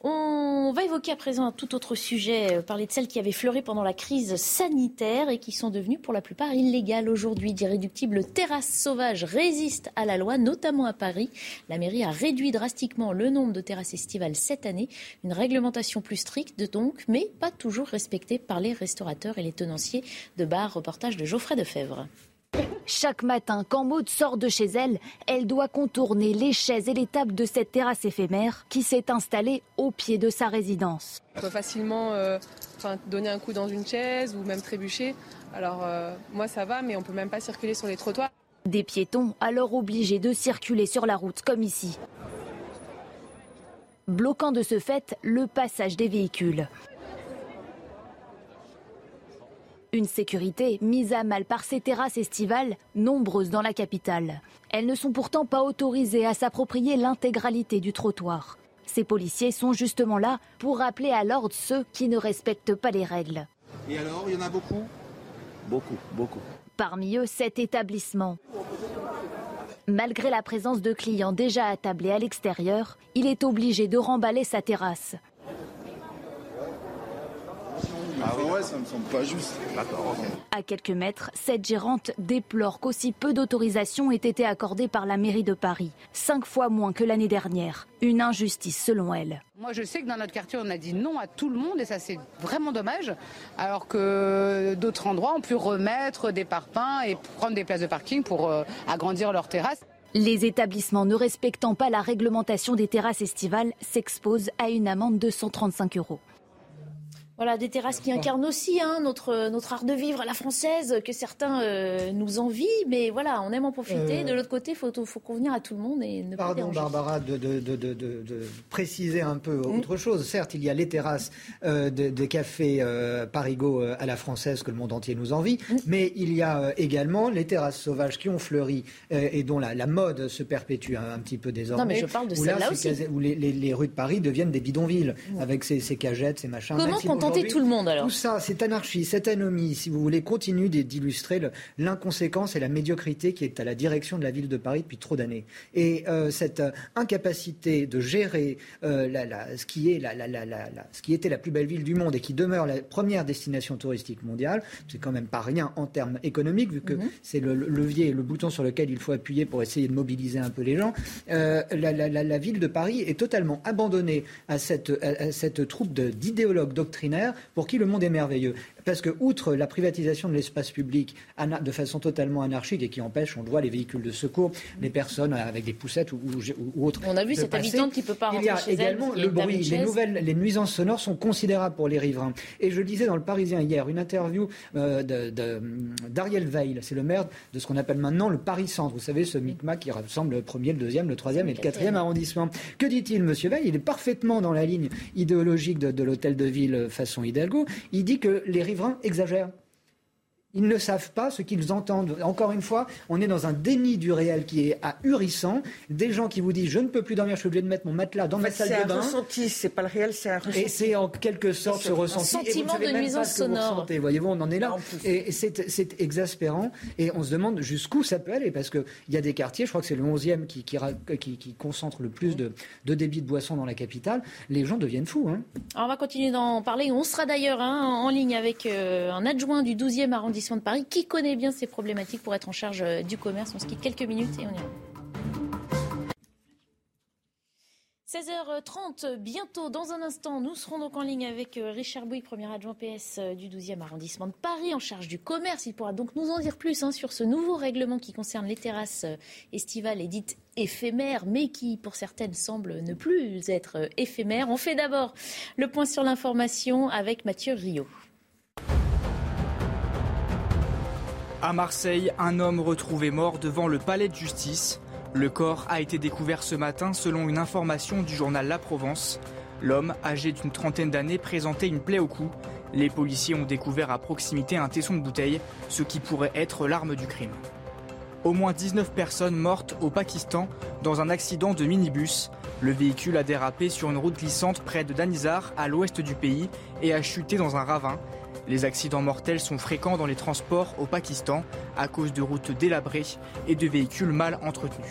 On va évoquer à présent un tout autre sujet, parler de celles qui avaient fleuri pendant la crise sanitaire et qui sont devenues pour la plupart illégales aujourd'hui. D'irréductibles terrasses sauvages résistent à la loi, notamment à Paris. La mairie a réduit drastiquement le nombre de terrasses estivales cette année. Une réglementation plus stricte donc, mais pas toujours respectée par les restaurateurs et les tenanciers de bars. Reportage de Geoffroy Defebvre. Chaque matin, quand Maud sort de chez elle, elle doit contourner les chaises et les tables de cette terrasse éphémère qui s'est installée au pied de sa résidence. On peut facilement euh, enfin, donner un coup dans une chaise ou même trébucher. Alors euh, moi ça va, mais on ne peut même pas circuler sur les trottoirs. Des piétons alors obligés de circuler sur la route comme ici, bloquant de ce fait le passage des véhicules. Une sécurité mise à mal par ces terrasses estivales, nombreuses dans la capitale. Elles ne sont pourtant pas autorisées à s'approprier l'intégralité du trottoir. Ces policiers sont justement là pour rappeler à l'ordre ceux qui ne respectent pas les règles. Et alors, il y en a beaucoup ? Beaucoup, beaucoup. Parmi eux, cet établissement. Malgré la présence de clients déjà attablés à l'extérieur, il est obligé de remballer sa terrasse. Ah ouais, ça me semble pas juste. À quelques mètres, cette gérante déplore qu'aussi peu d'autorisations aient été accordées par la mairie de Paris. Cinq fois moins que l'année dernière. Une injustice selon elle. Moi je sais que dans notre quartier on a dit non à tout le monde et ça c'est vraiment dommage. Alors que d'autres endroits ont pu remettre des parpaings et prendre des places de parking pour euh, agrandir leurs terrasses. Les établissements ne respectant pas la réglementation des terrasses estivales s'exposent à une amende de cent trente-cinq euros. Voilà, des terrasses qui incarnent aussi hein, notre, notre art de vivre à la française, que certains euh, nous envient, mais voilà, on aime en profiter. Euh, de l'autre côté, il faut, faut convenir à tout le monde et ne pardon, pas déranger. Pardon Barbara de, de, de, de, de préciser un peu mmh. autre chose. Certes, il y a les terrasses euh, des de cafés euh, Parigo euh, à la française que le monde entier nous envie, mmh. mais il y a euh, également les terrasses sauvages qui ont fleuri euh, et dont la, la mode se perpétue un, un petit peu désormais. Non mais je parle de celle-là aussi. Casé, où les, les, les rues de Paris deviennent des bidonvilles, mmh. avec ces, ces cagettes, ces machins. Comment Tenter tout le monde alors. Tout ça, cette anarchie, cette anomie, si vous voulez, continue d'illustrer le, l'inconséquence et la médiocrité qui est à la direction de la ville de Paris depuis trop d'années. Et euh, cette euh, incapacité de gérer euh, la, la, ce, qui est la, la, la, la, ce qui était la plus belle ville du monde et qui demeure la première destination touristique mondiale, c'est quand même pas rien en termes économiques, vu que mmh. c'est le, le levier et le bouton sur lequel il faut appuyer pour essayer de mobiliser un peu les gens. Euh, la, la, la, la ville de Paris est totalement abandonnée à cette, à, à cette troupe de, d'idéologues doctrinaires pour qui le monde est merveilleux. Parce que, outre la privatisation de l'espace public de façon totalement anarchique et qui empêche, on le voit, les véhicules de secours, les personnes avec des poussettes ou, ou, ou autres. On a vu cette passer, habitante qui ne peut pas rentrer chez elle. Il y a également le bruit. Les nouvelles, les nuisances sonores sont considérables pour les riverains. Et je lisais dans Le Parisien hier une interview euh, de, de, d'Ariel Veil, c'est le maire de ce qu'on appelle maintenant le Paris-Centre. Vous savez, ce micmac qui rassemble le premier, le deuxième, le troisième et le quatrième arrondissement. Que dit-il, monsieur Veil ? Il est parfaitement dans la ligne idéologique de, de l'hôtel de ville façon Hidalgo. Il dit que les riverains exagèrent. Ils ne savent pas ce qu'ils entendent. Encore une fois, on est dans un déni du réel qui est ahurissant. Des gens qui vous disent « je ne peux plus dormir, je suis obligé de mettre mon matelas dans en fait, ma salle de bain ». C'est un ressenti, c'est pas le réel, c'est un ressenti. Et c'est en quelque sorte ce ressenti. Un sentiment de nuisance sonore. Voyez-vous, on en est là. Et c'est, c'est exaspérant. Et on se demande jusqu'où ça peut aller. Parce qu'il y a des quartiers, je crois que c'est le onzième qui, qui, qui, qui concentre le plus de, de débit de boissons dans la capitale. Les gens deviennent fous. Hein. Alors on va continuer d'en parler. On sera d'ailleurs hein, en ligne avec euh, un adjoint du douzième arrondissement de Paris, qui connaît bien ces problématiques pour être en charge du commerce. On se quitte quelques minutes et on y va. seize heures trente, bientôt, dans un instant, nous serons donc en ligne avec Richard Bouygues, premier adjoint P S du douzième arrondissement de Paris, en charge du commerce. Il pourra donc nous en dire plus hein, sur ce nouveau règlement qui concerne les terrasses estivales et dites éphémères, mais qui, pour certaines, semble ne plus être éphémères. On fait d'abord le point sur l'information avec Mathieu Rio. À Marseille, un homme retrouvé mort devant le palais de justice. Le corps a été découvert ce matin selon une information du journal La Provence. L'homme, âgé d'une trentaine d'années, présentait une plaie au cou. Les policiers ont découvert à proximité un tesson de bouteille, ce qui pourrait être l'arme du crime. Au moins dix-neuf personnes mortes au Pakistan dans un accident de minibus. Le véhicule a dérapé sur une route glissante près de Danizar, à l'ouest du pays, et a chuté dans un ravin. Les accidents mortels sont fréquents dans les transports au Pakistan à cause de routes délabrées et de véhicules mal entretenus.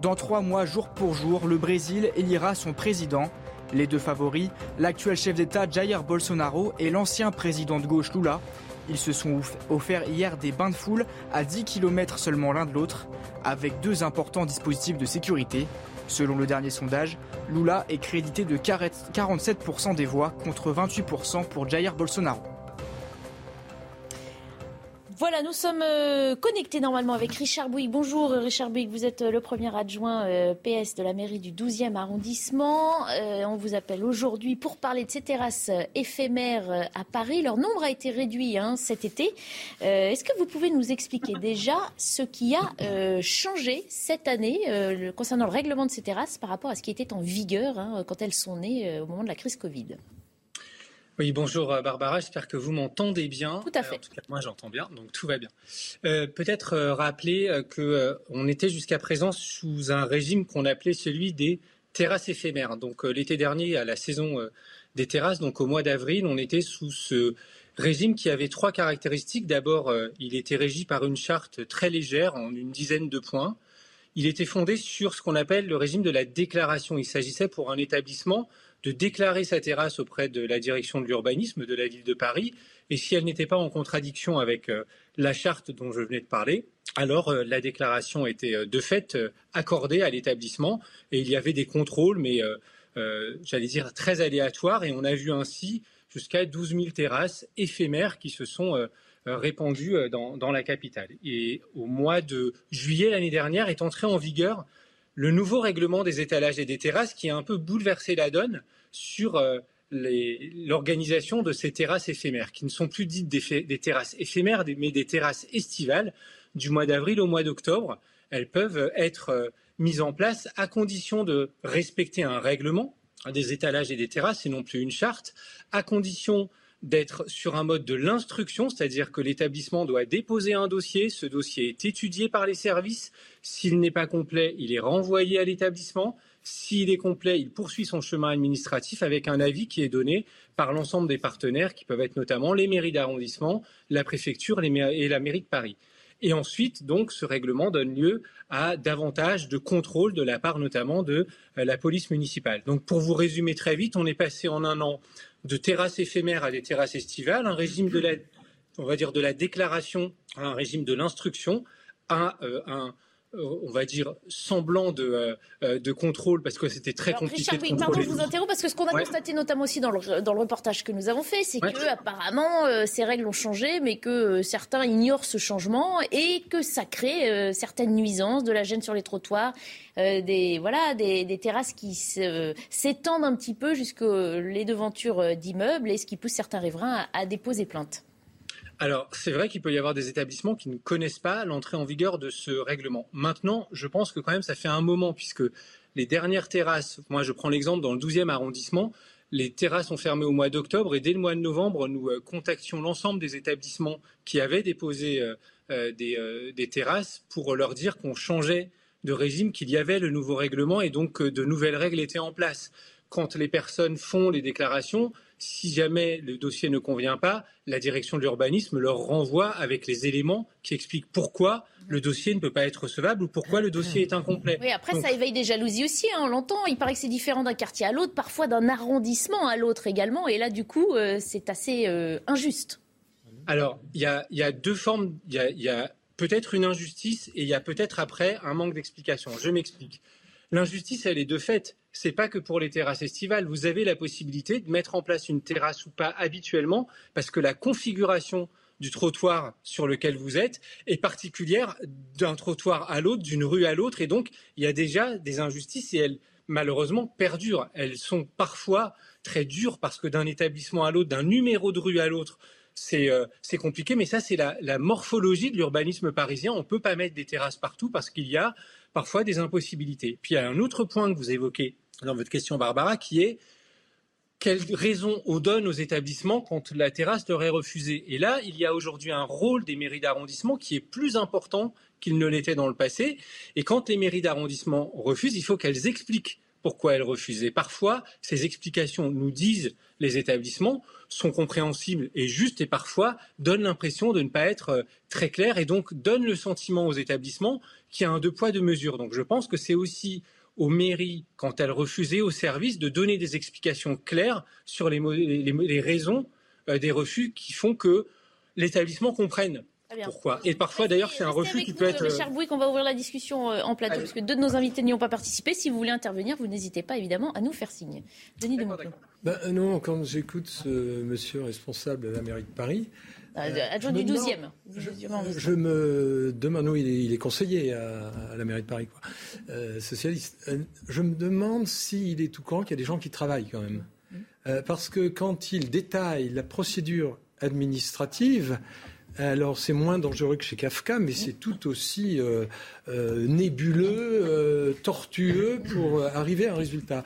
Dans trois mois, jour pour jour, le Brésil élira son président. Les deux favoris, l'actuel chef d'État Jair Bolsonaro et l'ancien président de gauche Lula. Ils se sont offerts hier des bains de foule à dix kilomètres seulement l'un de l'autre, avec deux importants dispositifs de sécurité. Selon le dernier sondage, Lula est crédité de quarante-sept pour cent des voix contre vingt-huit pour cent pour Jair Bolsonaro. Voilà, nous sommes connectés normalement avec Richard Bouygues. Bonjour Richard Bouygues, vous êtes le premier adjoint P S de la mairie du douzième arrondissement. On vous appelle aujourd'hui pour parler de ces terrasses éphémères à Paris. Leur nombre a été réduit hein, cet été. Est-ce que vous pouvez nous expliquer déjà ce qui a changé cette année concernant le règlement de ces terrasses par rapport à ce qui était en vigueur hein, quand elles sont nées au moment de la crise Covid ? Oui, bonjour Barbara, j'espère que vous m'entendez bien. Tout à fait. En tout cas, moi j'entends bien, donc tout va bien. Euh, peut-être euh, rappeler euh, que euh, on était jusqu'à présent sous un régime qu'on appelait celui des terrasses éphémères. Donc euh, l'été dernier, à la saison euh, des terrasses, donc au mois d'avril, on était sous ce régime qui avait trois caractéristiques. D'abord, euh, il était régi par une charte très légère, en une dizaine de points. Il était fondé sur ce qu'on appelle le régime de la déclaration. Il s'agissait pour un établissement de déclarer sa terrasse auprès de la direction de l'urbanisme de la ville de Paris. Et si elle n'était pas en contradiction avec la charte dont je venais de parler, alors la déclaration était de fait accordée à l'établissement. Et il y avait des contrôles, mais euh, euh, j'allais dire très aléatoires. Et on a vu ainsi jusqu'à douze mille terrasses éphémères qui se sont euh, répandues dans, dans la capitale. Et au mois de juillet l'année dernière est entré en vigueur le nouveau règlement des étalages et des terrasses qui a un peu bouleversé la donne sur euh, les, l'organisation de ces terrasses éphémères, qui ne sont plus dites des, des terrasses éphémères, des, mais des terrasses estivales. Du mois d'avril au mois d'octobre, elles peuvent être euh, mises en place à condition de respecter un règlement des étalages et des terrasses et non plus une charte, à condition d'être sur un mode de l'instruction, c'est-à-dire que l'établissement doit déposer un dossier, ce dossier est étudié par les services, s'il n'est pas complet, il est renvoyé à l'établissement, s'il est complet, il poursuit son chemin administratif avec un avis qui est donné par l'ensemble des partenaires qui peuvent être notamment les mairies d'arrondissement, la préfecture et la mairie de Paris. Et ensuite, donc, ce règlement donne lieu à davantage de contrôle de la part notamment de la police municipale. Donc, pour vous résumer très vite, on est passé en un an de terrasses éphémères à des terrasses estivales, un régime de la, on va dire de la déclaration à un régime de l'instruction, à euh, un, on va dire, semblant de, euh, de contrôle, parce que c'était très Alors, compliqué Richard, de oui, contrôler. Pardon, je vous interromps, parce que ce qu'on a ouais. constaté notamment aussi dans le, dans le reportage que nous avons fait, c'est ouais. que apparemment euh, ces règles ont changé, mais que euh, certains ignorent ce changement et que ça crée euh, certaines nuisances, de la gêne sur les trottoirs, euh, des, voilà, des, des terrasses qui euh, s'étendent un petit peu jusqu'aux les devantures d'immeubles, et ce qui pousse certains riverains à, à déposer plainte. Alors, c'est vrai qu'il peut y avoir des établissements qui ne connaissent pas l'entrée en vigueur de ce règlement. Maintenant, je pense que quand même ça fait un moment, puisque les dernières terrasses, moi je prends l'exemple dans le douzième arrondissement, les terrasses ont fermé au mois d'octobre et dès le mois de novembre, nous contactions l'ensemble des établissements qui avaient déposé euh, des, euh, des terrasses pour leur dire qu'on changeait de régime, qu'il y avait le nouveau règlement et donc euh, de nouvelles règles étaient en place. Quand les personnes font les déclarations, si jamais le dossier ne convient pas, la direction de l'urbanisme leur renvoie avec les éléments qui expliquent pourquoi le dossier ne peut pas être recevable ou pourquoi le dossier est incomplet. Oui, après, donc, ça éveille des jalousies aussi, hein, on l'entend. Il paraît que c'est différent d'un quartier à l'autre, parfois d'un arrondissement à l'autre également. Et là, du coup, euh, c'est assez euh, injuste. Alors, il y a, y a deux formes. Il y a, y a peut-être une injustice et il y a peut-être après un manque d'explication. Je m'explique. L'injustice, elle est de fait. Ce n'est pas que pour les terrasses estivales. Vous avez la possibilité de mettre en place une terrasse ou pas habituellement parce que la configuration du trottoir sur lequel vous êtes est particulière d'un trottoir à l'autre, d'une rue à l'autre. Et donc, il y a déjà des injustices et elles, malheureusement, perdurent. Elles sont parfois très dures parce que d'un établissement à l'autre, d'un numéro de rue à l'autre, c'est, euh, c'est compliqué. Mais ça, c'est la, la morphologie de l'urbanisme parisien. On ne peut pas mettre des terrasses partout parce qu'il y a parfois des impossibilités. Puis il y a un autre point que vous évoquez dans votre question, Barbara, qui est quelle raison on donne aux établissements quand la terrasse leur est refusée. Et là, il y a aujourd'hui un rôle des mairies d'arrondissement qui est plus important qu'il ne l'était dans le passé. Et quand les mairies d'arrondissement refusent, il faut qu'elles expliquent pourquoi elles refusent. Et parfois, ces explications, nous disent les établissements, sont compréhensibles et justes et parfois donnent l'impression de ne pas être très claires et donc donnent le sentiment aux établissements qu'il y a un deux poids deux mesures. Donc je pense que c'est aussi aux mairies, quand elles refusaient aux services, de donner des explications claires sur les, les, les raisons euh, des refus qui font que l'établissement comprenne pourquoi. Et parfois, d'ailleurs, c'est un refus qui peut être... Monsieur Bouy, qu'on va ouvrir la discussion euh, en plateau, allez, parce que deux de nos invités n'y ont pas participé. Si vous voulez intervenir, vous n'hésitez pas, évidemment, à nous faire signe. Denis Demontpion. Ben, non, quand j'écoute ce monsieur responsable de la mairie de Paris... Euh, adjoint du douzième. Je, je me demande, oui, il est, il est conseiller à, à la mairie de Paris, quoi, euh, socialiste. Euh, je me demande s'il est tout courant qu'il y a des gens qui travaillent quand même. Euh, parce que quand il détaille la procédure administrative, alors c'est moins dangereux que chez Kafka, mais c'est tout aussi euh, euh, nébuleux, euh, tortueux pour arriver à un résultat.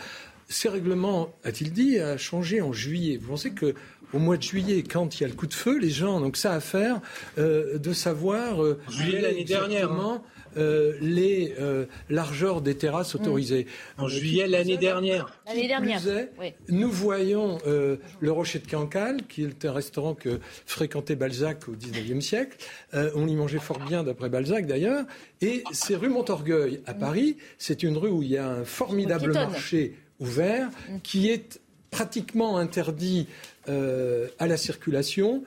Ces règlements, a-t-il dit, a changé en juillet. Vous pensez que au mois de juillet, quand il y a le coup de feu, les gens ont ça à faire euh, de savoir euh, juillet l'année dernière, hein. euh, les euh, largeurs des terrasses autorisées. Mmh. En euh, juillet l'année dernière. L'année dernière. Disait, oui. Nous voyons euh, le Rocher de Cancale, qui est un restaurant que fréquentait Balzac au dix-neuvième siècle. Euh, on y mangeait fort bien d'après Balzac d'ailleurs. Et c'est rue Montorgueil à Paris. C'est une rue où il y a un formidable marché ouvert qui est pratiquement interdit euh, à la circulation.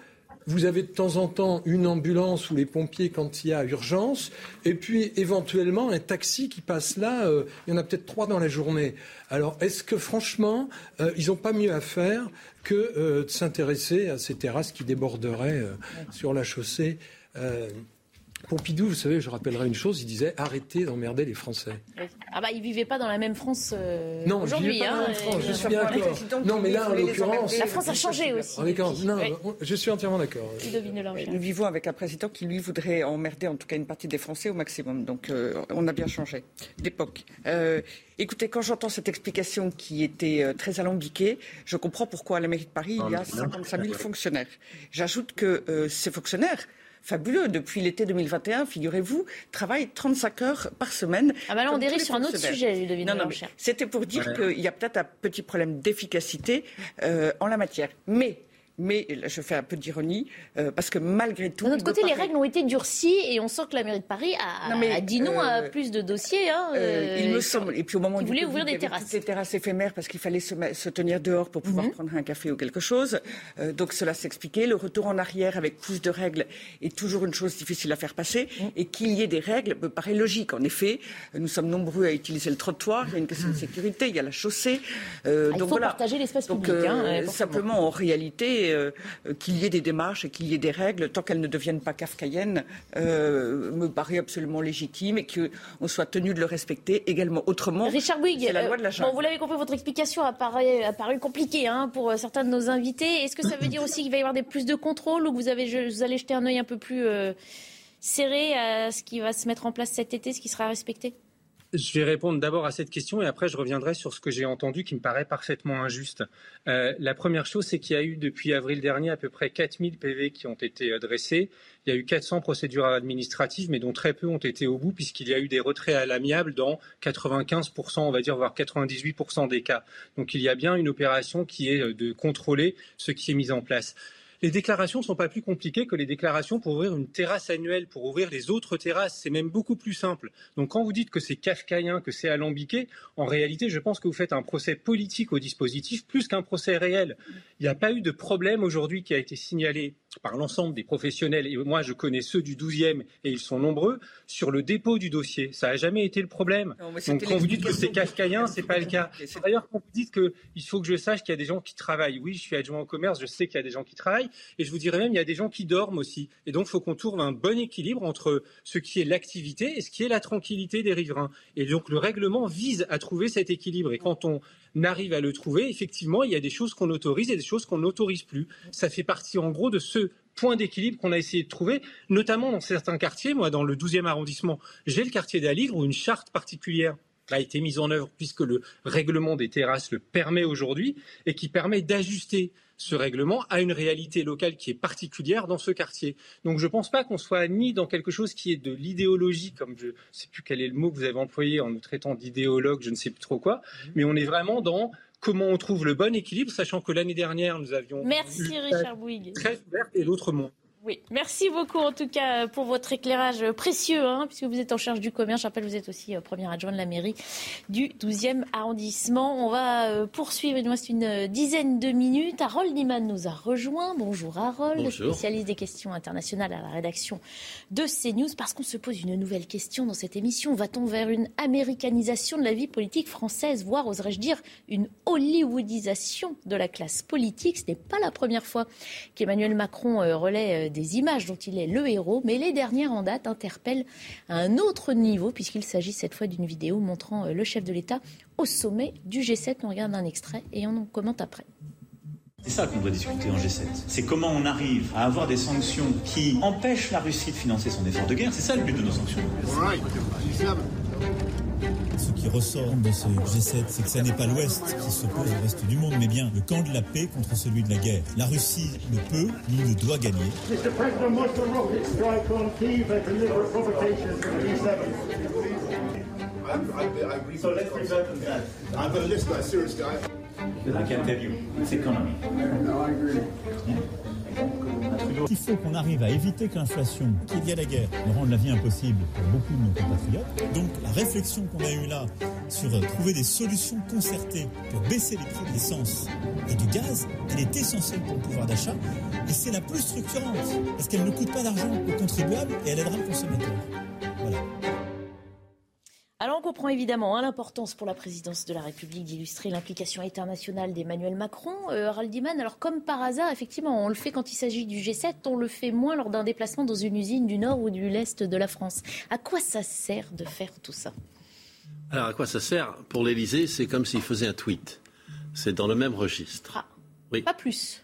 Vous avez de temps en temps une ambulance ou les pompiers quand il y a urgence, et puis éventuellement un taxi qui passe là. Euh, il y en a peut-être trois dans la journée. Alors est-ce que franchement, euh, ils n'ont pas mieux à faire que euh, de s'intéresser à ces terrasses qui déborderaient euh, sur la chaussée euh, Pompidou, vous savez, je rappellerai une chose, il disait « Arrêtez d'emmerder les Français ». Ah bah, il ne vivait pas dans la même France euh, non, aujourd'hui. Pas hein, dans la France, je suis bien d'accord. Non, mais là, en l'occurrence... La France a changé aussi. Non, oui. Je suis entièrement d'accord. Nous vivons avec un président qui, lui, voudrait emmerder, en tout cas, une partie des Français au maximum. Donc, euh, on a bien changé d'époque. Euh, écoutez, quand j'entends cette explication qui était euh, très alambiquée, je comprends pourquoi à la mairie de Paris, il y a cinquante-cinq mille fonctionnaires. J'ajoute que euh, ces fonctionnaires... Fabuleux. Depuis l'été deux mille vingt et un, figurez-vous, travaille trente-cinq heures par semaine. Ah bah là, on dérive sur un autre sujet, Ludivine de La Rochère. C'était pour dire ouais. qu'il y a peut-être un petit problème d'efficacité euh, en la matière. Mais, mais je fais un peu d'ironie, euh, parce que malgré tout... D'un autre côté, Paris... les règles ont été durcies et on sent que la mairie de Paris a, non mais, a dit non euh, à plus de dossiers. Hein, euh, il me semble. Et puis au moment où il y avait des terrasses. Des terrasses éphémères parce qu'il fallait se, se tenir dehors pour pouvoir mm-hmm. prendre un café ou quelque chose. Euh, donc cela s'expliquait. Le retour en arrière avec plus de règles est toujours une chose difficile à faire passer. Mm-hmm. Et qu'il y ait des règles me paraît logique. En effet, nous sommes nombreux à utiliser le trottoir. Il y a une question de sécurité, il y a la chaussée. Euh, ah, il donc, faut voilà. partager l'espace donc, public. Euh, hein, simplement, en réalité... Euh, qu'il y ait des démarches et qu'il y ait des règles, tant qu'elles ne deviennent pas kafkaïennes, euh, me paraît absolument légitime et qu'on soit tenu de le respecter également. Autrement, Richard Bouygues, c'est la loi de la jungle. Bon, vous l'avez compris, votre explication a paru, a paru compliquée hein, pour certains de nos invités. Est-ce que ça veut dire aussi qu'il va y avoir des plus de contrôles ou que vous, avez, vous allez jeter un œil un peu plus euh, serré à ce qui va se mettre en place cet été, ce qui sera respecté ? Je vais répondre d'abord à cette question et après je reviendrai sur ce que j'ai entendu qui me paraît parfaitement injuste. Euh, la première chose, c'est qu'il y a eu depuis avril dernier à peu près quatre mille P V qui ont été dressés. Il y a eu quatre cents procédures administratives, mais dont très peu ont été au bout puisqu'il y a eu des retraits à l'amiable dans quatre-vingt-quinze pour cent, on va dire, voire quatre-vingt-dix-huit pour cent des cas. Donc il y a bien une opération qui est de contrôler ce qui est mis en place. Les déclarations ne sont pas plus compliquées que les déclarations pour ouvrir une terrasse annuelle, pour ouvrir les autres terrasses. C'est même beaucoup plus simple. Donc quand vous dites que c'est kafkaïen, que c'est alambiqué, en réalité, je pense que vous faites un procès politique au dispositif plus qu'un procès réel. Il n'y a pas eu de problème aujourd'hui qui a été signalé par l'ensemble des professionnels. Et moi, je connais ceux du douzième, et ils sont nombreux, sur le dépôt du dossier. Ça n'a jamais été le problème. Non, donc quand vous dites que c'est kafkaïen, ce n'est pas le cas. D'ailleurs, quand vous dites qu'il faut que je sache qu'il y a des gens qui travaillent. Oui, je suis adjoint au commerce, je sais qu'il y a des gens qui travaillent. Et je vous dirais même, il y a des gens qui dorment aussi. Et donc, il faut qu'on trouve un bon équilibre entre ce qui est l'activité et ce qui est la tranquillité des riverains. Et donc, le règlement vise à trouver cet équilibre. Et quand on arrive à le trouver, effectivement, il y a des choses qu'on autorise et des choses qu'on n'autorise plus. Ça fait partie, en gros, de ce point d'équilibre qu'on a essayé de trouver, notamment dans certains quartiers. Moi, dans le douzième arrondissement, j'ai le quartier d'Aligre où une charte particulière a été mise en œuvre puisque le règlement des terrasses le permet aujourd'hui et qui permet d'ajuster ce règlement à une réalité locale qui est particulière dans ce quartier. Donc je ne pense pas qu'on soit ni dans quelque chose qui est de l'idéologie, comme je ne sais plus quel est le mot que vous avez employé en nous traitant d'idéologue, je ne sais plus trop quoi, mmh. mais on est vraiment dans comment on trouve le bon équilibre, sachant que l'année dernière nous avions... Merci Richard Bouygues. Très ouverte et l'autre moins. Oui, merci beaucoup en tout cas pour votre éclairage précieux, hein, puisque vous êtes en charge du commerce. Je rappelle que vous êtes aussi euh, première adjointe de la mairie du douzième arrondissement. On va euh, poursuivre, il nous reste une dizaine de minutes. Harold Niman nous a rejoint. Bonjour Harold, bonjour. Spécialiste des questions internationales à la rédaction de CNews. Parce qu'on se pose une nouvelle question dans cette émission. Va-t-on vers une américanisation de la vie politique française, voire oserais-je dire une hollywoodisation de la classe politique? Ce n'est pas la première fois qu'Emmanuel Macron euh, relaie euh, des images dont il est le héros, mais les dernières en date interpellent à un autre niveau puisqu'il s'agit cette fois d'une vidéo montrant le chef de l'État au sommet du G sept. On regarde un extrait et on en commente après. C'est ça qu'on doit discuter en G sept. C'est comment on arrive à avoir des sanctions qui empêchent la Russie de financer son effort de guerre. C'est ça le but de nos sanctions. Ce qui ressort de ce G sept, c'est que ce n'est pas l'Ouest qui s'oppose au reste du monde, mais bien le camp de la paix contre celui de la guerre. La Russie ne peut ni ne doit gagner. Il faut qu'on arrive à éviter que l'inflation, qui est liée à la guerre, ne rende la vie impossible pour beaucoup de nos compatriotes. Donc la réflexion qu'on a eue là sur trouver des solutions concertées pour baisser les prix de l'essence et du gaz, elle est essentielle pour le pouvoir d'achat et c'est la plus structurante parce qu'elle ne coûte pas d'argent aux contribuables et elle aidera le consommateur. Voilà. Alors on comprend évidemment hein, l'importance pour la présidence de la République d'illustrer l'implication internationale d'Emmanuel Macron. Euh, Harold Iman, alors comme par hasard, effectivement, on le fait quand il s'agit du G sept, on le fait moins lors d'un déplacement dans une usine du Nord ou de l'Est de la France. À quoi ça sert de faire tout ça? Alors à quoi ça sert? Pour l'Élysée, c'est comme s'il faisait un tweet. C'est dans le même registre. Ah, oui. Pas plus.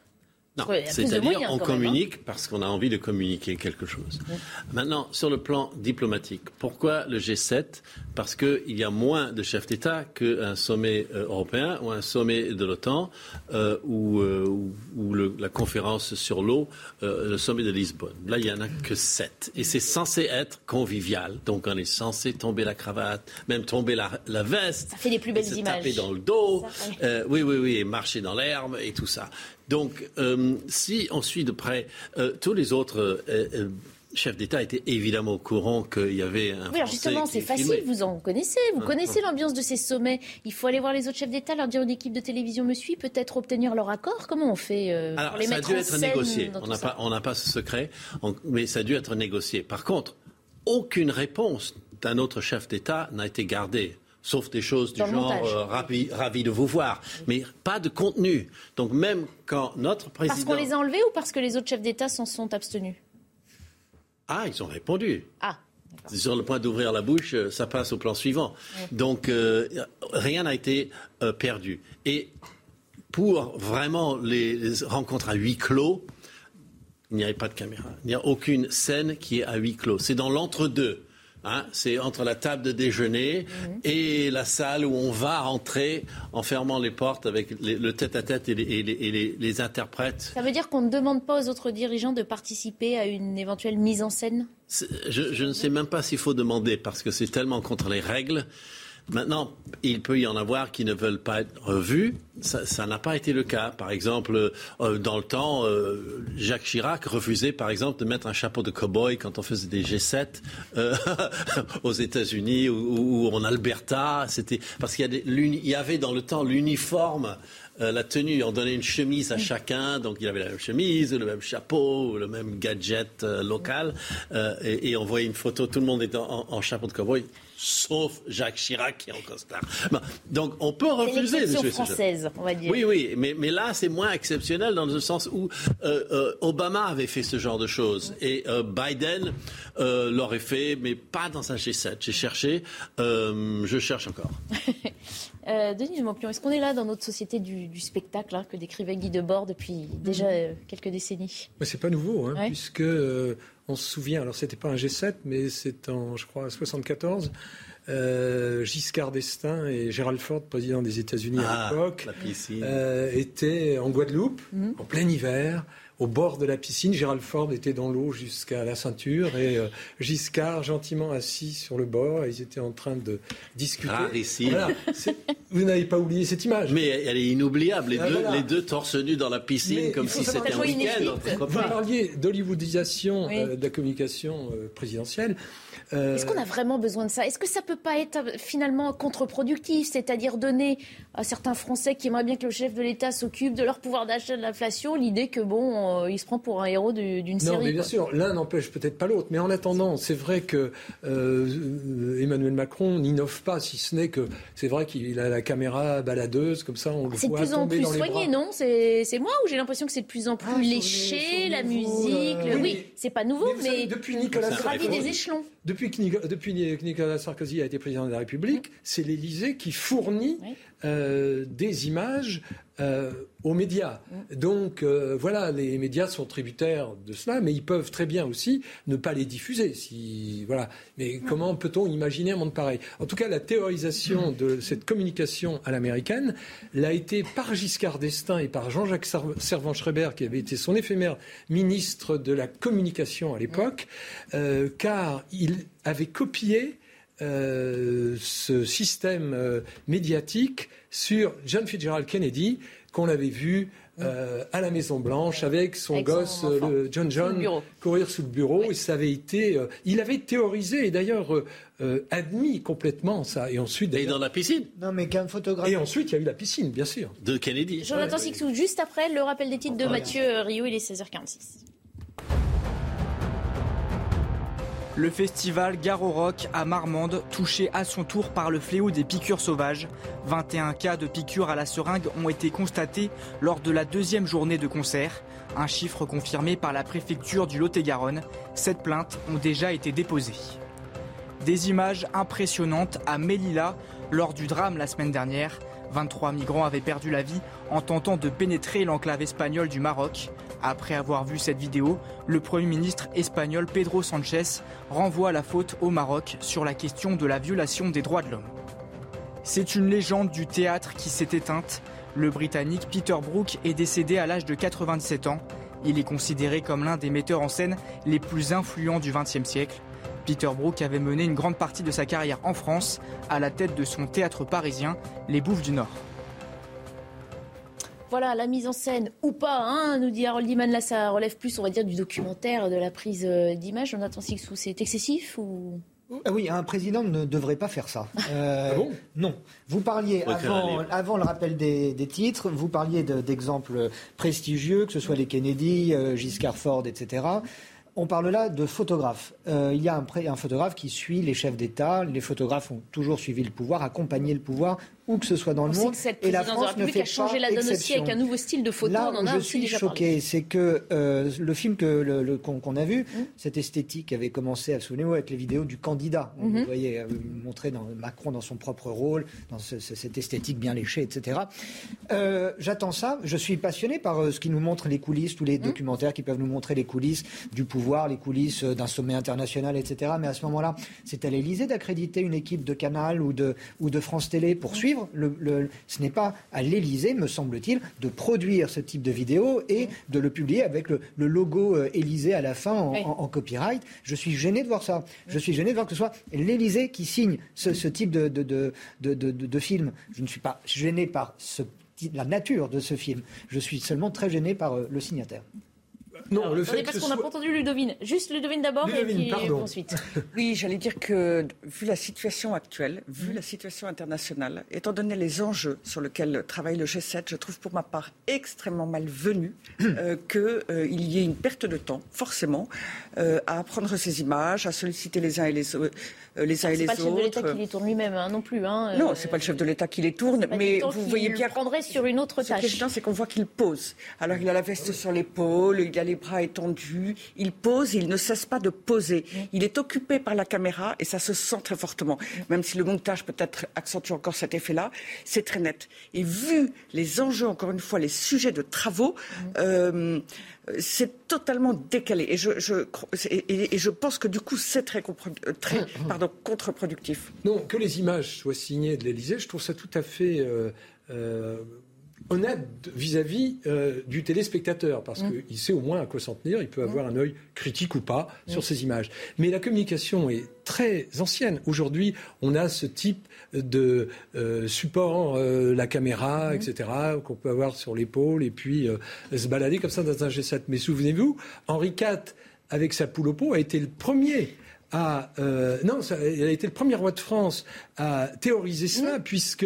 Non, c'est-à-dire on communique hein. parce qu'on a envie de communiquer quelque chose. Oui. Maintenant, sur le plan diplomatique, pourquoi le G sept? Parce qu'il y a moins de chefs d'État qu'un sommet européen ou un sommet de l'OTAN euh, ou, euh, ou, ou le, la conférence sur l'eau, euh, le sommet de Lisbonne. Là, il n'y en a que sept. Et c'est censé être convivial. Donc, on est censé tomber la cravate, même tomber la, la veste. Ça fait les plus belles se images. Taper dans le dos. Ça, ouais. euh, oui, oui, oui. Et marcher dans l'herbe et tout ça. Donc, euh, si on suit de près euh, tous les autres euh, euh, chefs d'État étaient évidemment au courant qu'il y avait un. Oui, alors justement, c'est facile. Filmait. Vous en connaissez. Vous ah, connaissez ah. l'ambiance de ces sommets. Il faut aller voir les autres chefs d'État, leur dire une équipe de télévision me suit, peut-être obtenir leur accord. Comment on fait euh, alors, pour les mettre en scène? Ça a dû être négocié. On n'a pas, on n'a pas ce secret, on, mais ça a dû être négocié. Par contre, aucune réponse d'un autre chef d'État n'a été gardée. Sauf des choses du genre euh, ravi, ravi de vous voir, mais pas de contenu. Donc même quand notre président... Parce qu'on les a enlevés ou parce que les autres chefs d'État s'en sont abstenus? Ah, ils ont répondu. Ah. Sur le point d'ouvrir la bouche, ça passe au plan suivant. Ouais. Donc euh, rien n'a été euh, perdu. Et pour vraiment les, les rencontres à huis clos, il n'y avait pas de caméra. Il n'y a aucune scène qui est à huis clos. C'est dans l'entre-deux Hein, c'est entre la table de déjeuner et la salle où on va rentrer en fermant les portes avec les, le tête-à-tête et les, et les, et les, les interprètes. Ça veut dire qu'on ne demande pas aux autres dirigeants de participer à une éventuelle mise en scène ? je, je ne sais même pas s'il faut demander parce que c'est tellement contre les règles. Maintenant, il peut y en avoir qui ne veulent pas être revus. Ça, ça n'a pas été le cas. Par exemple, euh, dans le temps, euh, Jacques Chirac refusait, par exemple, de mettre un chapeau de cow-boy quand on faisait des G sept euh, aux États-Unis ou, ou en Alberta. C'était parce qu'il y, a des, il y avait dans le temps l'uniforme. Euh, la tenue, on donnait une chemise à chacun, donc il avait la même chemise, le même chapeau, le même gadget euh, local, euh, et, et on voyait une photo, tout le monde était en, en chapeau de cow-boy, sauf Jacques Chirac qui est en costard. Bah, donc on peut refuser de jouer ce jeu. C'est l'exception française, on va dire. Oui, oui, mais, mais là c'est moins exceptionnel dans le sens où euh, euh, Obama avait fait ce genre de choses, et euh, Biden euh, l'aurait fait, mais pas dans un G sept. J'ai cherché, euh, je cherche encore. Euh, Denis Demontpion, est-ce qu'on est là dans notre société du, du spectacle hein, que décrivait Guy Debord depuis déjà euh, quelques décennies ? Mais c'est pas nouveau, hein, ouais. puisque euh, on se souvient, alors c'était pas un G sept, mais c'est en, je crois, soixante-quatorze, euh, Giscard d'Estaing et Gerald Ford, président des États-Unis ah, à l'époque, euh, étaient en Guadeloupe, mm-hmm. en plein hiver, au bord de la piscine. Gerald Ford était dans l'eau jusqu'à la ceinture et euh, Giscard gentiment assis sur le bord. Ils étaient en train de discuter. Ah, ici. Voilà, vous n'avez pas oublié cette image. Mais elle est inoubliable. Les, ah, deux, voilà. les deux torse nus dans la piscine mais comme si c'était un week-end. Vous parliez d'hollywoodisation oui. euh, de la communication euh, présidentielle. Euh... Est-ce qu'on a vraiment besoin de ça ? Est-ce que ça ne peut pas être finalement contre-productif ? C'est-à-dire donner à certains Français qui aimeraient bien que le chef de l'État s'occupe de leur pouvoir d'achat, de l'inflation, l'idée que bon... Euh, il se prend pour un héros du, d'une non, série. Non, mais bien quoi. sûr, l'un n'empêche peut-être pas l'autre. Mais en attendant, c'est vrai que euh, Emmanuel Macron n'innove pas, si ce n'est que c'est vrai qu'il a la caméra baladeuse, comme ça, on le c'est voit tomber dans les bras. C'est de plus en plus soigné, non c'est, c'est moi ou j'ai l'impression que c'est de plus en plus ah, léché, sur les, sur la nouveau, musique. Le... Oui, oui, c'est pas nouveau, mais, mais, mais depuis Nicolas Sarkozy, des échelons. Depuis que, depuis que Nicolas Sarkozy a été président de la République, mmh. c'est l'Élysée qui fournit oui. euh, des images. Euh, aux médias. Donc euh, voilà, les médias sont tributaires de cela, mais ils peuvent très bien aussi ne pas les diffuser. Si, voilà. Mais comment peut-on imaginer un monde pareil ? En tout cas, la théorisation de cette communication à l'américaine l'a été par Giscard d'Estaing et par Jean-Jacques Servan-Schreiber, qui avait été son éphémère ministre de la communication à l'époque, euh, car il avait copié Euh, ce système euh, médiatique sur John Fitzgerald Kennedy qu'on avait vu euh, à la Maison-Blanche avec son avec gosse son le John John courir sous le bureau oui. et ça avait été euh, il avait théorisé et d'ailleurs euh, euh, admis complètement ça et ensuite et dans la piscine non mais qu'un photographe et ensuite il y a eu la piscine bien sûr de Kennedy. Jonathan Sixou ouais. juste après le rappel des titres de Mathieu Rio, il est seize heures quarante-six. Le festival Garo Rock à Marmande, touché à son tour par le fléau des piqûres sauvages. vingt et un cas de piqûres à la seringue ont été constatés lors de la deuxième journée de concert. Un chiffre confirmé par la préfecture du Lot-et-Garonne. Sept plaintes ont déjà été déposées. Des images impressionnantes à Melilla lors du drame la semaine dernière. vingt-trois migrants avaient perdu la vie en tentant de pénétrer l'enclave espagnole du Maroc. Après avoir vu cette vidéo, le Premier ministre espagnol Pedro Sanchez renvoie la faute au Maroc sur la question de la violation des droits de l'homme. C'est une légende du théâtre qui s'est éteinte. Le Britannique Peter Brook est décédé à l'âge de quatre-vingt-dix-sept ans. Il est considéré comme l'un des metteurs en scène les plus influents du vingtième siècle. Peter Brook avait mené une grande partie de sa carrière en France, à la tête de son théâtre parisien, les Bouffes du Nord. Voilà, la mise en scène ou pas, hein, nous dit Harold Iman, là ça relève plus, on va dire, du documentaire, de la prise d'image. Jonathan Sixou, c'est excessif ou... Oui, un président ne devrait pas faire ça. Euh, ah bon ? Non. Vous parliez, avant, avant le rappel des, des titres, vous parliez de, d'exemples prestigieux, que ce soit les Kennedy, Giscard Ford, et cetera. On parle là de photographes. Euh, il y a un, pré- un photographe qui suit les chefs d'État. Les photographes ont toujours suivi le pouvoir, accompagné le pouvoir, où que ce soit dans on le monde. Et la France ne fait pas exception. La donne aussi avec un nouveau style de photo. Là, on en a je suis déjà choqué, parlé. C'est que euh, le film que le, le, qu'on, qu'on a vu, mmh. cette esthétique avait commencé, à souvenez-vous, avec les vidéos du candidat. On mmh. le voyait euh, montrer dans, Macron dans son propre rôle, dans ce, ce, cette esthétique bien léchée, et cetera. Euh, j'attends ça. Je suis passionné par euh, ce qui nous montre les coulisses, tous les mmh. documentaires qui peuvent nous montrer les coulisses du pouvoir. voir les coulisses d'un sommet international, et cetera. Mais à ce moment-là, c'est à l'Élysée d'accréditer une équipe de Canal ou de, ou de France Télé pour suivre. Le, le, ce n'est pas à l'Élysée, me semble-t-il, de produire ce type de vidéo et de le publier avec le, le logo euh, Élysée à la fin en, oui. en, en copyright. Je suis gêné de voir ça. Je suis gêné de voir que ce soit l'Élysée qui signe ce, ce type de, de, de, de, de, de film. Je ne suis pas gêné par ce, la nature de ce film. Je suis seulement très gêné par euh, le signataire. Non, Alors, le fait parce qu'on n'a soit... pas entendu Ludovine. Juste Ludovine d'abord Ludovine, et puis ensuite. Oui, j'allais dire que vu la situation actuelle, vu mmh. la situation internationale, étant donné les enjeux sur lesquels travaille le G sept, je trouve pour ma part extrêmement malvenu euh, qu'il euh, y ait une perte de temps, forcément, euh, à apprendre ces images, à solliciter les uns et les, euh, les, uns et les autres. C'est pas le chef de l'État qui les tourne lui-même hein, non plus. Hein, euh, non, c'est pas le chef de l'État qui les tourne, mais vous voyez bien. Prendrait sur une autre tâche. Ce qui est chiant, c'est qu'on voit qu'il pose. Alors il a la veste oui. sur l'épaule, il a les bras étendus, il pose, il ne cesse pas de poser. Il est occupé par la caméra et ça se sent très fortement. Même si le montage peut-être accentue encore cet effet-là, c'est très net. Et vu les enjeux, encore une fois, les sujets de travaux, euh, c'est totalement décalé. Et je, je, et, et je pense que du coup, c'est très, très pardon, contre-productif. Non, que les images soient signées de l'Élysée, je trouve ça tout à fait... Euh, euh, honnête vis-à-vis euh, du téléspectateur, parce mmh. qu'il sait au moins à quoi s'en tenir, il peut avoir mmh. un œil critique ou pas mmh. sur ces images. Mais la communication est très ancienne. Aujourd'hui, on a ce type de euh, support, euh, la caméra, mmh. et cetera, qu'on peut avoir sur l'épaule et puis euh, se balader comme ça dans un G sept. Mais souvenez-vous, Henri quatre, avec sa poule au pot, a été le premier... À, euh, non, ça, il a été le premier roi de France à théoriser cela, oui. puisque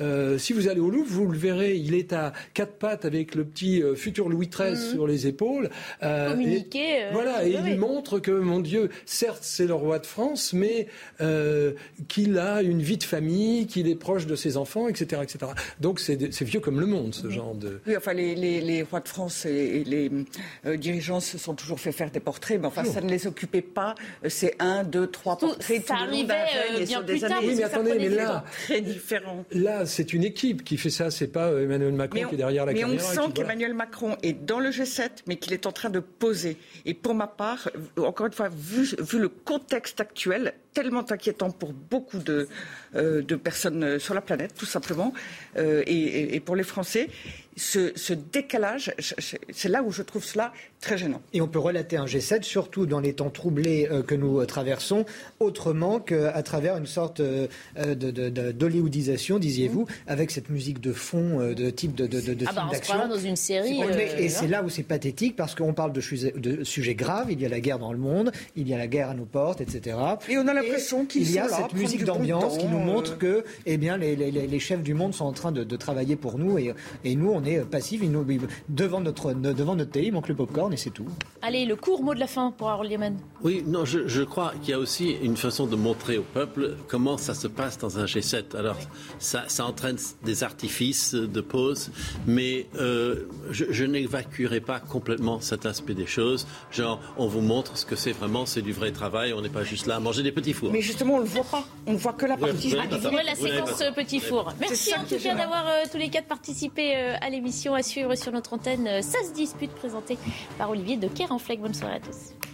euh, si vous allez au Louvre, vous le verrez, il est à quatre pattes avec le petit euh, futur Louis treize mmh. sur les épaules. Euh, Communiquer. Euh, voilà, et il montre que, mon Dieu, certes, c'est le roi de France, mais euh, qu'il a une vie de famille, qu'il est proche de ses enfants, et cetera, et cetera. Donc c'est, de, c'est vieux comme le monde, ce mmh. genre de... Oui, enfin, les, les, les rois de France et les euh, dirigeants se sont toujours fait faire des portraits, mais enfin, oh. ça ne les occupait pas, c'est un... Un, deux, trois portraits, tout le monde euh, bien plus tard. Oui, mais attendez, mais là, très différent. Là, c'est une équipe qui fait ça. C'est pas Emmanuel Macron on, qui est derrière la mais caméra. Mais on sent qui, qu'Emmanuel voilà. Macron est dans le G sept, mais qu'il est en train de poser. Et pour ma part, encore une fois, vu, vu le contexte actuel, tellement inquiétant pour beaucoup de, euh, de personnes sur la planète, tout simplement, euh, et, et, et pour les Français. Ce, ce décalage, c'est là où je trouve cela très gênant. Et on peut relater un G sept, surtout dans les temps troublés que nous traversons, autrement qu'à travers une sorte de, de, de, d'hollywoodisation, disiez-vous, avec cette musique de fond, de type de, de, de, de ah bah film d'action. Ah ben, on se croit dans une série. C'est... Euh... Et c'est là où c'est pathétique, parce qu'on parle de, suje... de sujets graves, il y a la guerre dans le monde, il y a la guerre à nos portes, et cetera. Et on a l'impression qu'il y a cette musique d'ambiance qui nous montre que eh bien, les, les, les chefs du monde sont en train de, de travailler pour nous, et, et nous, on est passif, il nous, devant notre devant notre télé, il manque le popcorn et c'est tout. Allez, le court mot de la fin pour Harold Yaman. Oui, non, je, je crois qu'il y a aussi une façon de montrer au peuple comment ça se passe dans un G sept. Alors, oui. ça, ça entraîne des artifices de pause, mais euh, je, je n'évacuerai pas complètement cet aspect des choses. Genre, on vous montre ce que c'est vraiment, c'est du vrai travail, on n'est pas juste là à manger des petits fours. Mais justement, on ne le voit pas. On ne voit que la partie. Ah, vous voyez la séquence petits fours. Merci en tout cas d'avoir euh, tous les quatre participé euh, à l'émission. Émission à suivre sur notre antenne, ça se dispute, présentée par Olivier de Kerenfleck. Bonne soirée à tous.